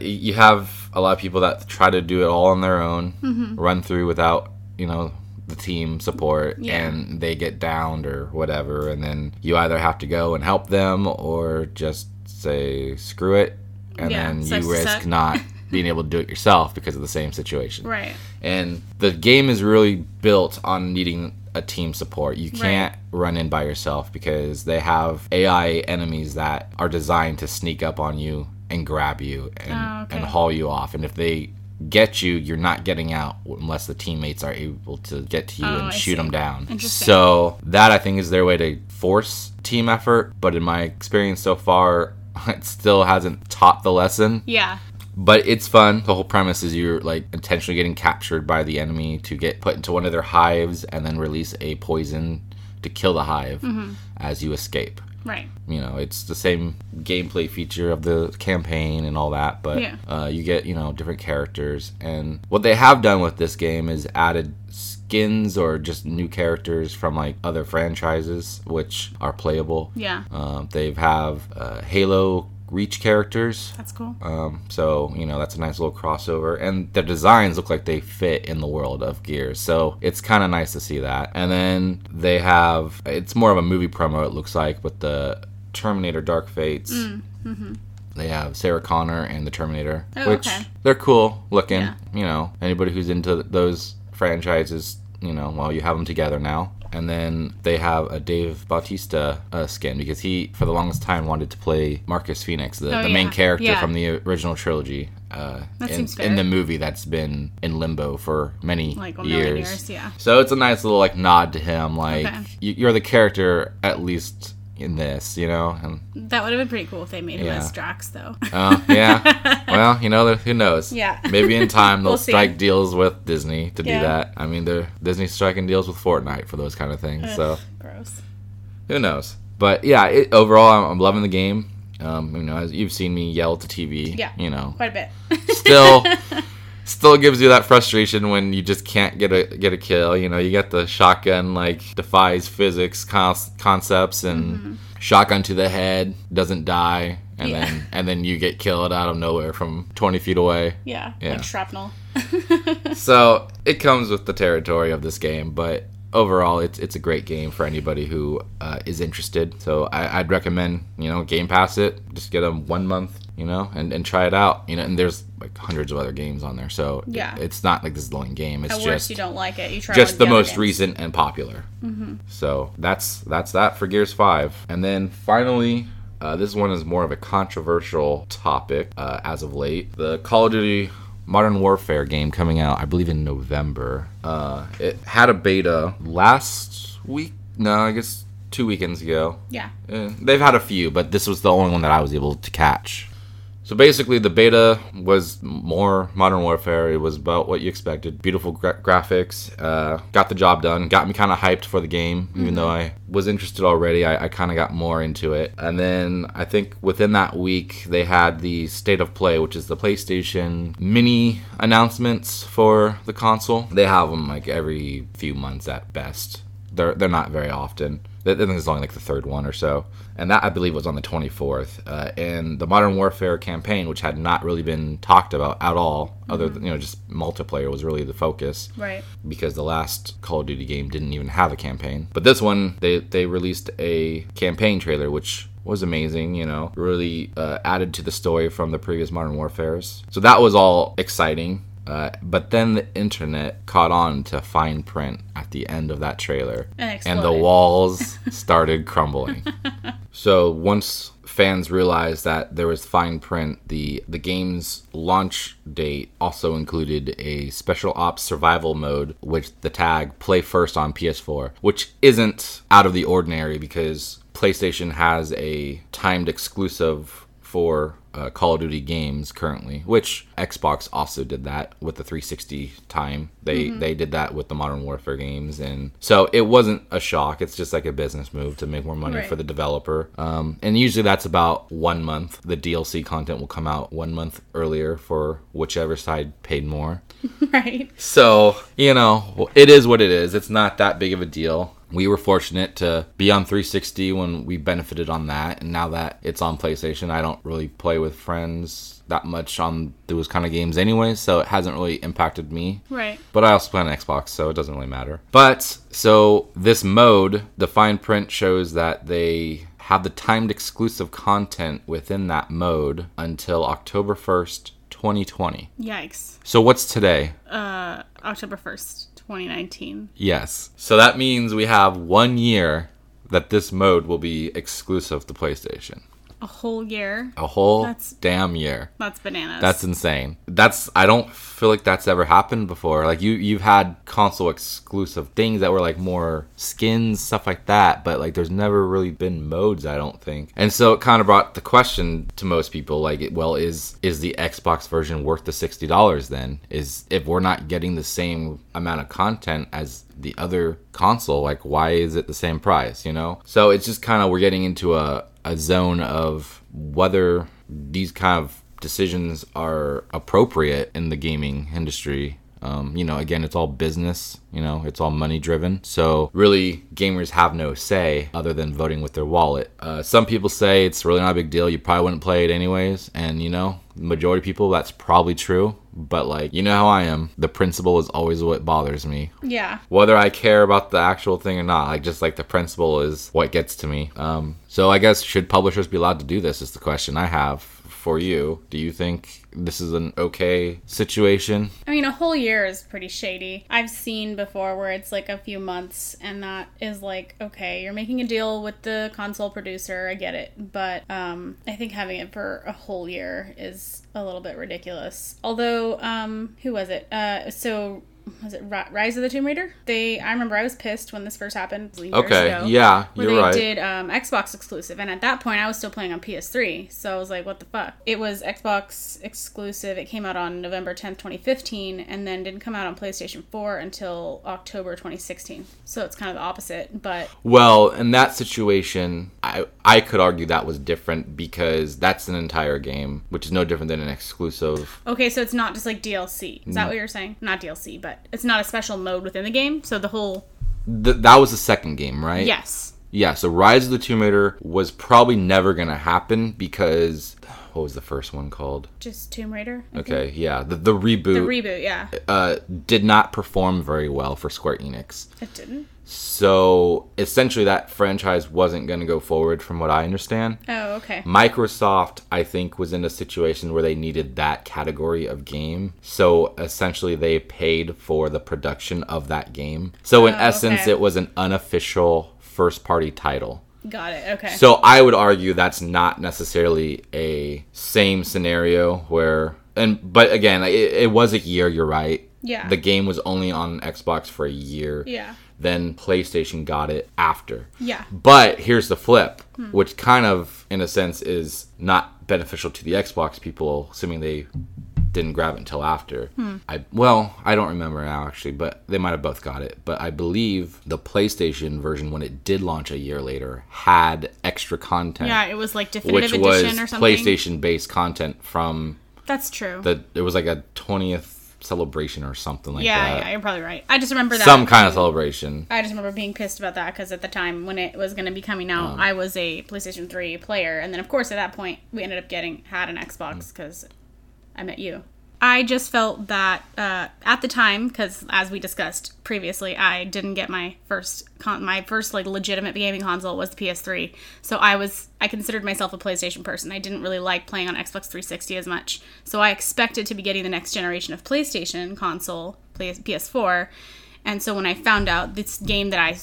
you have a lot of people that try to do it all on their own, run through without the team support, and they get downed or whatever, and then you either have to go and help them or just say screw it, and then you risk not being able to do it yourself because of the same situation. Right. And the game is really built on needing a team support. You can't run in by yourself because they have AI enemies that are designed to sneak up on you and grab you and haul you off, and if they get you're not getting out unless the teammates are able to get to you and shoot them down. So that I think is their way to force team effort, but in my experience so far it still hasn't taught the lesson. But it's fun. The whole premise is you're like intentionally getting captured by the enemy to get put into one of their hives and then release a poison to kill the hive as you escape. Right. It's the same gameplay feature of the campaign and all that, but you get, different characters. And what they have done with this game is added skins or just new characters from, like, other franchises, which are playable. Yeah. They have Halo Reach characters. That's cool. So, that's a nice little crossover. And their designs look like they fit in the world of Gears. So it's kind of nice to see that. And then they have, it's more of a movie promo, it looks like, with the Terminator Dark Fates. They have Sarah Connor and the Terminator, they're cool looking. Anybody who's into those franchises, you have them together now. And then they have a Dave Bautista skin because he, for the longest time, wanted to play Marcus Phoenix, the main character from the original trilogy in the movie that's been in limbo for many years. So it's a nice little nod to him. You're the character at least in this, And that would have been pretty cool if they made him as Drax, though. Well, who knows? Yeah. Maybe in time they'll strike deals with Disney to do that. I mean, Disney's striking deals with Fortnite for those kind of things. Ugh, so gross. Who knows? But yeah, overall, I'm loving the game. As you've seen me yell at the TV. Yeah. Quite a bit. Still gives you that frustration when you just can't get a kill. You get the shotgun defies physics concepts and shotgun to the head doesn't die, and then you get killed out of nowhere from 20 feet away. Yeah. Like shrapnel. So it comes with the territory of this game, but overall it's a great game for anybody who is interested. So I'd recommend Game Pass it. Just get them 1 month. And try it out. And there's hundreds of other games on there, so it's not this is the only game. It's worst, you don't like it. You try just the most recent and popular. So that's that for Gears 5. And then finally, this one is more of a controversial topic as of late. The Call of Duty Modern Warfare game coming out, I believe, in November. It had a beta last week. No, I guess 2 weekends ago. Yeah. They've had a few, but this was the only one that I was able to catch. So basically, the beta was more Modern Warfare. It was about what you expected. Beautiful graphics. Got the job done. Got me kind of hyped for the game. Even though I was interested already, I kind of got more into it. And then I think within that week, they had the State of Play, which is the PlayStation mini announcements for the console. They have them like every few months at best. They're not very often. I think it's only like the third one or so. And that, I believe, was on the 24th. And the Modern Warfare campaign, which had not really been talked about at all, other than, you know, just multiplayer was really the focus. Right. Because the last Call of Duty game didn't even have a campaign. But this one, they released a campaign trailer, which was amazing, you know. Really added to the story from the previous Modern Warfares. So that was all exciting. But then the internet caught on to fine print at the end of that trailer. And the walls started crumbling. So once fans realized that there was fine print, the game's launch date also included a special ops survival mode with the tag Play First on PS4, which isn't out of the ordinary because PlayStation has a timed exclusive for Call of Duty games currently, which Xbox also did that with the 360 time. They did that with the Modern Warfare games, and so it wasn't a shock. It's just like a business move to make more money for the developer. And usually that's about 1 month. The DLC content will come out 1 month earlier for whichever side paid more. Right. So, you know, it is what it is. It's not that big of a deal. We were fortunate to be on 360 when we benefited on that, and now that it's on PlayStation, I don't really play with friends that much on those kind of games anyway, so it hasn't really impacted me. Right. But I also play on Xbox, so it doesn't really matter. But, so, this mode, the fine print shows that they have the timed exclusive content within that mode until October 1st, 2020. Yikes. So what's today? October 1st. 2019. Yes. So that means we have 1 year that this mode will be exclusive to PlayStation. A whole year? A whole damn year. That's bananas. That's insane. I don't feel like that's ever happened before. Like, you've had console exclusive things that were, like, more skins, stuff like that. But, like, there's never really been modes, I don't think. And so it kind of brought the question to most people, like, well, is the Xbox version worth the $60 then? If we're not getting the same amount of content as the other console, like, why is it the same price, you know? So it's just kind of, we're getting into a zone of whether these kind of decisions are appropriate in the gaming industry. You know, again, it's all business, you know, it's all money driven. So really, gamers have no say other than voting with their wallet. Some people say it's really not a big deal. You probably wouldn't play it anyways. And, you know, the majority of people, that's probably true. But, like, you know how I am. The principle is always what bothers me. Yeah. Whether I care about the actual thing or not. Like, just, like, the principle is what gets to me. So I guess, should publishers be allowed to do this is the question I have for you. Do you think this is an okay situation? I mean, a whole year is pretty shady. I've seen before where it's like a few months, and that is like, okay, you're making a deal with the console producer, I get it, but I think having it for a whole year is a little bit ridiculous. Although, who was it? Was it Rise of the Tomb Raider? I remember I was pissed when this first happened years ago. Yeah, you're right. They did Xbox exclusive, and at that point I was still playing on PS3, so I was like, what the fuck? It was Xbox exclusive. It came out on November 10th, 2015, and then didn't come out on PlayStation 4 until October 2016. So it's kind of the opposite, but... Well, in that situation, I could argue that was different because that's an entire game, which is no different than an exclusive. Okay, so it's not just like DLC. Is that what you're saying? Not DLC, but... It's not a special mode within the game, so the whole... That was the second game, right? Yes. Yeah, so Rise of the Tomb Raider was probably never going to happen because... What was the first one called? Just Tomb Raider? I think. Yeah. The reboot. The reboot, yeah. Did not perform very well for Square Enix. It didn't? So, essentially, that franchise wasn't going to go forward from what I understand. Oh, okay. Microsoft, I think, was in a situation where they needed that category of game. So, essentially, they paid for the production of that game. So, in essence, it was an unofficial first-party title. Got it, okay. So, I would argue that's not necessarily a same scenario where... But, again, it was a year, you're right. Yeah. The game was only on Xbox for a year. Yeah. Then PlayStation got it after. Yeah. But here's the flip, which kind of, in a sense, is not beneficial to the Xbox people, assuming they didn't grab it until after. I don't remember now, actually, but they might have both got it. But I believe the PlayStation version, when it did launch a year later, had extra content. Yeah, it was like definitive edition or something. Which was PlayStation-based content from... That's true. It was like a 20th celebration or something like that. Yeah, you're probably right. I just remember that. Some kind of celebration. I just remember being pissed about that because at the time when it was going to be coming out, I was a PlayStation 3 player. And then, of course, at that point, we ended up had an Xbox because... I met you. I just felt that at the time, because as we discussed previously, I didn't get my first like legitimate gaming console was the PS3. So I considered myself a PlayStation person. I didn't really like playing on Xbox 360 as much. So I expected to be getting the next generation of PlayStation console, PS4. And so when I found out this game that I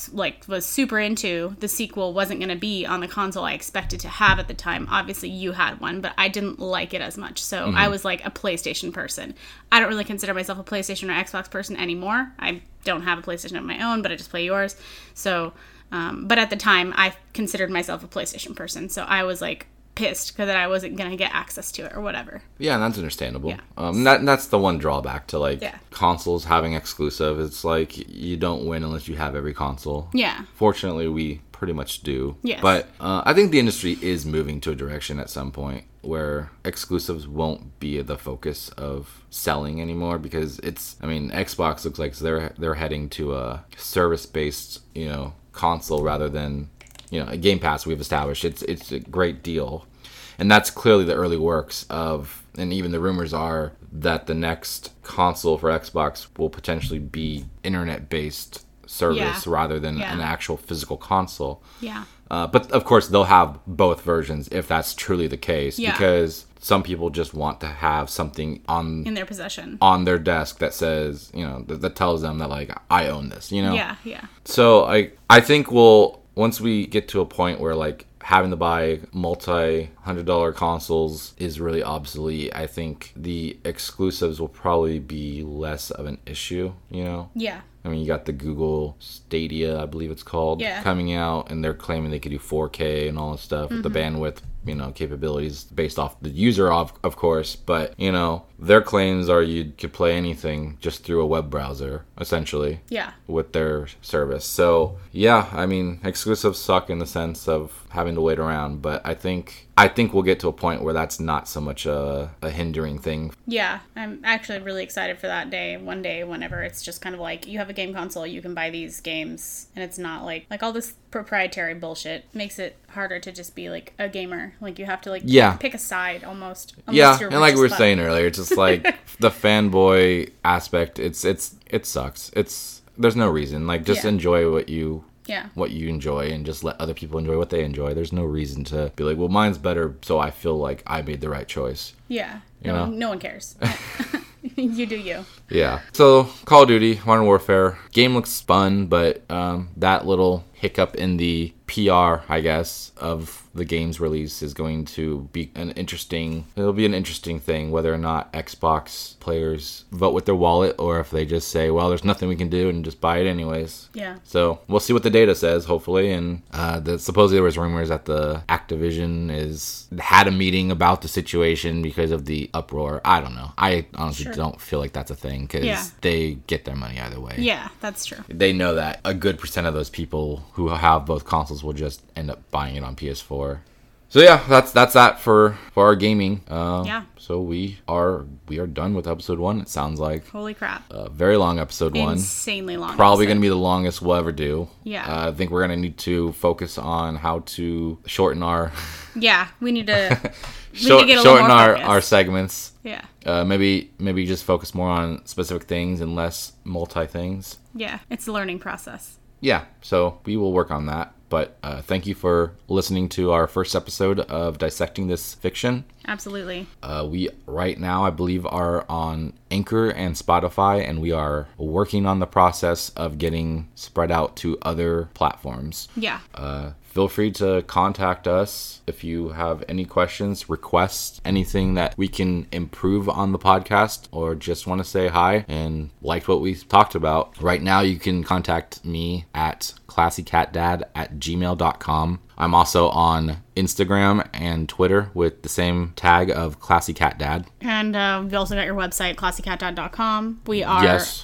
was super into, the sequel wasn't going to be on the console I expected to have at the time. Obviously, you had one, but I didn't like it as much. So I was like a PlayStation person. I don't really consider myself a PlayStation or Xbox person anymore. I don't have a PlayStation of my own, but I just play yours. So, but at the time, I considered myself a PlayStation person. So I was like pissed because I wasn't going to get access to it or whatever. Yeah, that's understandable. Yeah. That's the one drawback to consoles having exclusive. It's like you don't win unless you have every console. Yeah. Fortunately, we pretty much do. Yes. But I think the industry is moving to a direction at some point where exclusives won't be the focus of selling anymore because Xbox looks like they're heading to a service-based, console rather than a Game Pass we've established. It's a great deal. And that's clearly the early works of, and even the rumors are that the next console for Xbox will potentially be internet-based service rather than an actual physical console. Yeah. But of course, they'll have both versions if that's truly the case because some people just want to have something in their possession, on their desk that says, that tells them that I own this, Yeah, yeah. So I think once we get to a point where having to buy multi-$100 consoles is really obsolete, I think the exclusives will probably be less of an issue, Yeah. You got the Google Stadia, I believe it's called, coming out, and they're claiming they could do 4K and all this stuff with the bandwidth, capabilities based off the user, of course. But, their claims are you could play anything just through a web browser, essentially, with their service. So, exclusives suck in the sense of having to wait around. But I think we'll get to a point where that's not so much a hindering thing. Yeah, I'm actually really excited for that day, one day, whenever it's just kind of you have a game console, you can buy these games, and it's not like all this proprietary bullshit makes it harder to just be a gamer. You have to pick a side almost. Yeah, and like we were saying earlier, it's just the fanboy aspect. It sucks. There's no reason. Just enjoy what you. Yeah. What you enjoy and just let other people enjoy what they enjoy. There's no reason to be well, mine's better, so I feel like I made the right choice. Yeah. No one cares. You do you. Yeah. So Call of Duty, Modern Warfare. Game looks fun, but that little hiccup in the PR, I guess, of the game's release is going to be an interesting thing, whether or not Xbox players vote with their wallet or if they just say, well, there's nothing we can do and just buy it anyways. Yeah. So we'll see what the data says, hopefully. And supposedly there was rumors that the Activision had a meeting about the situation because of the uproar. I don't know. I honestly don't feel like that's a thing because they get their money either way. Yeah, that's true. They know that a good percent of those people who have both consoles will just end up buying it on PS4. So yeah, that's that for our gaming. So we are done with episode 1, it sounds like. Holy crap. Very long episode 1. Insanely long. Probably going to be the longest we'll ever do. Yeah. I think we're going to need to focus on how to shorten our... Yeah, we need to... shorten our segments. Yeah. Maybe just focus more on specific things and less multi things. Yeah, it's a learning process. Yeah, so we will work on that. But thank you for listening to our first episode of Dissecting This Fiction. Absolutely. We right now, I believe, are on Anchor and Spotify, and we are working on the process of getting spread out to other platforms. Yeah. Feel free to contact us if you have any questions, requests, anything that we can improve on the podcast, or just want to say hi and liked what we talked about. Right now, you can contact me at ClassyCatDad@gmail.com. I'm also on Instagram and Twitter with the same tag of ClassyCatDad. And we also got your website, ClassyCatDad.com. We are, yes.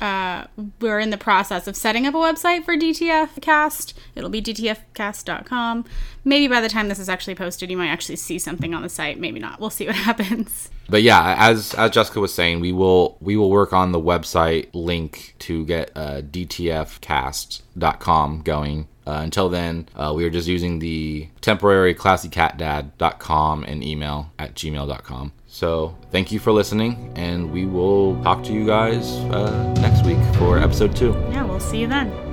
We're in the process of setting up a website for DTFcast. It'll be DTFcast.com. Maybe by the time this is actually posted, you might actually see something on the site. Maybe not. We'll see what happens. But yeah, as Jessica was saying, we will work on the website link to get DTFcast.com going. Until then, we are just using the temporary ClassyCatDad.com and email at gmail.com. So thank you for listening, and we will talk to you guys next week for episode 2. Yeah, we'll see you then.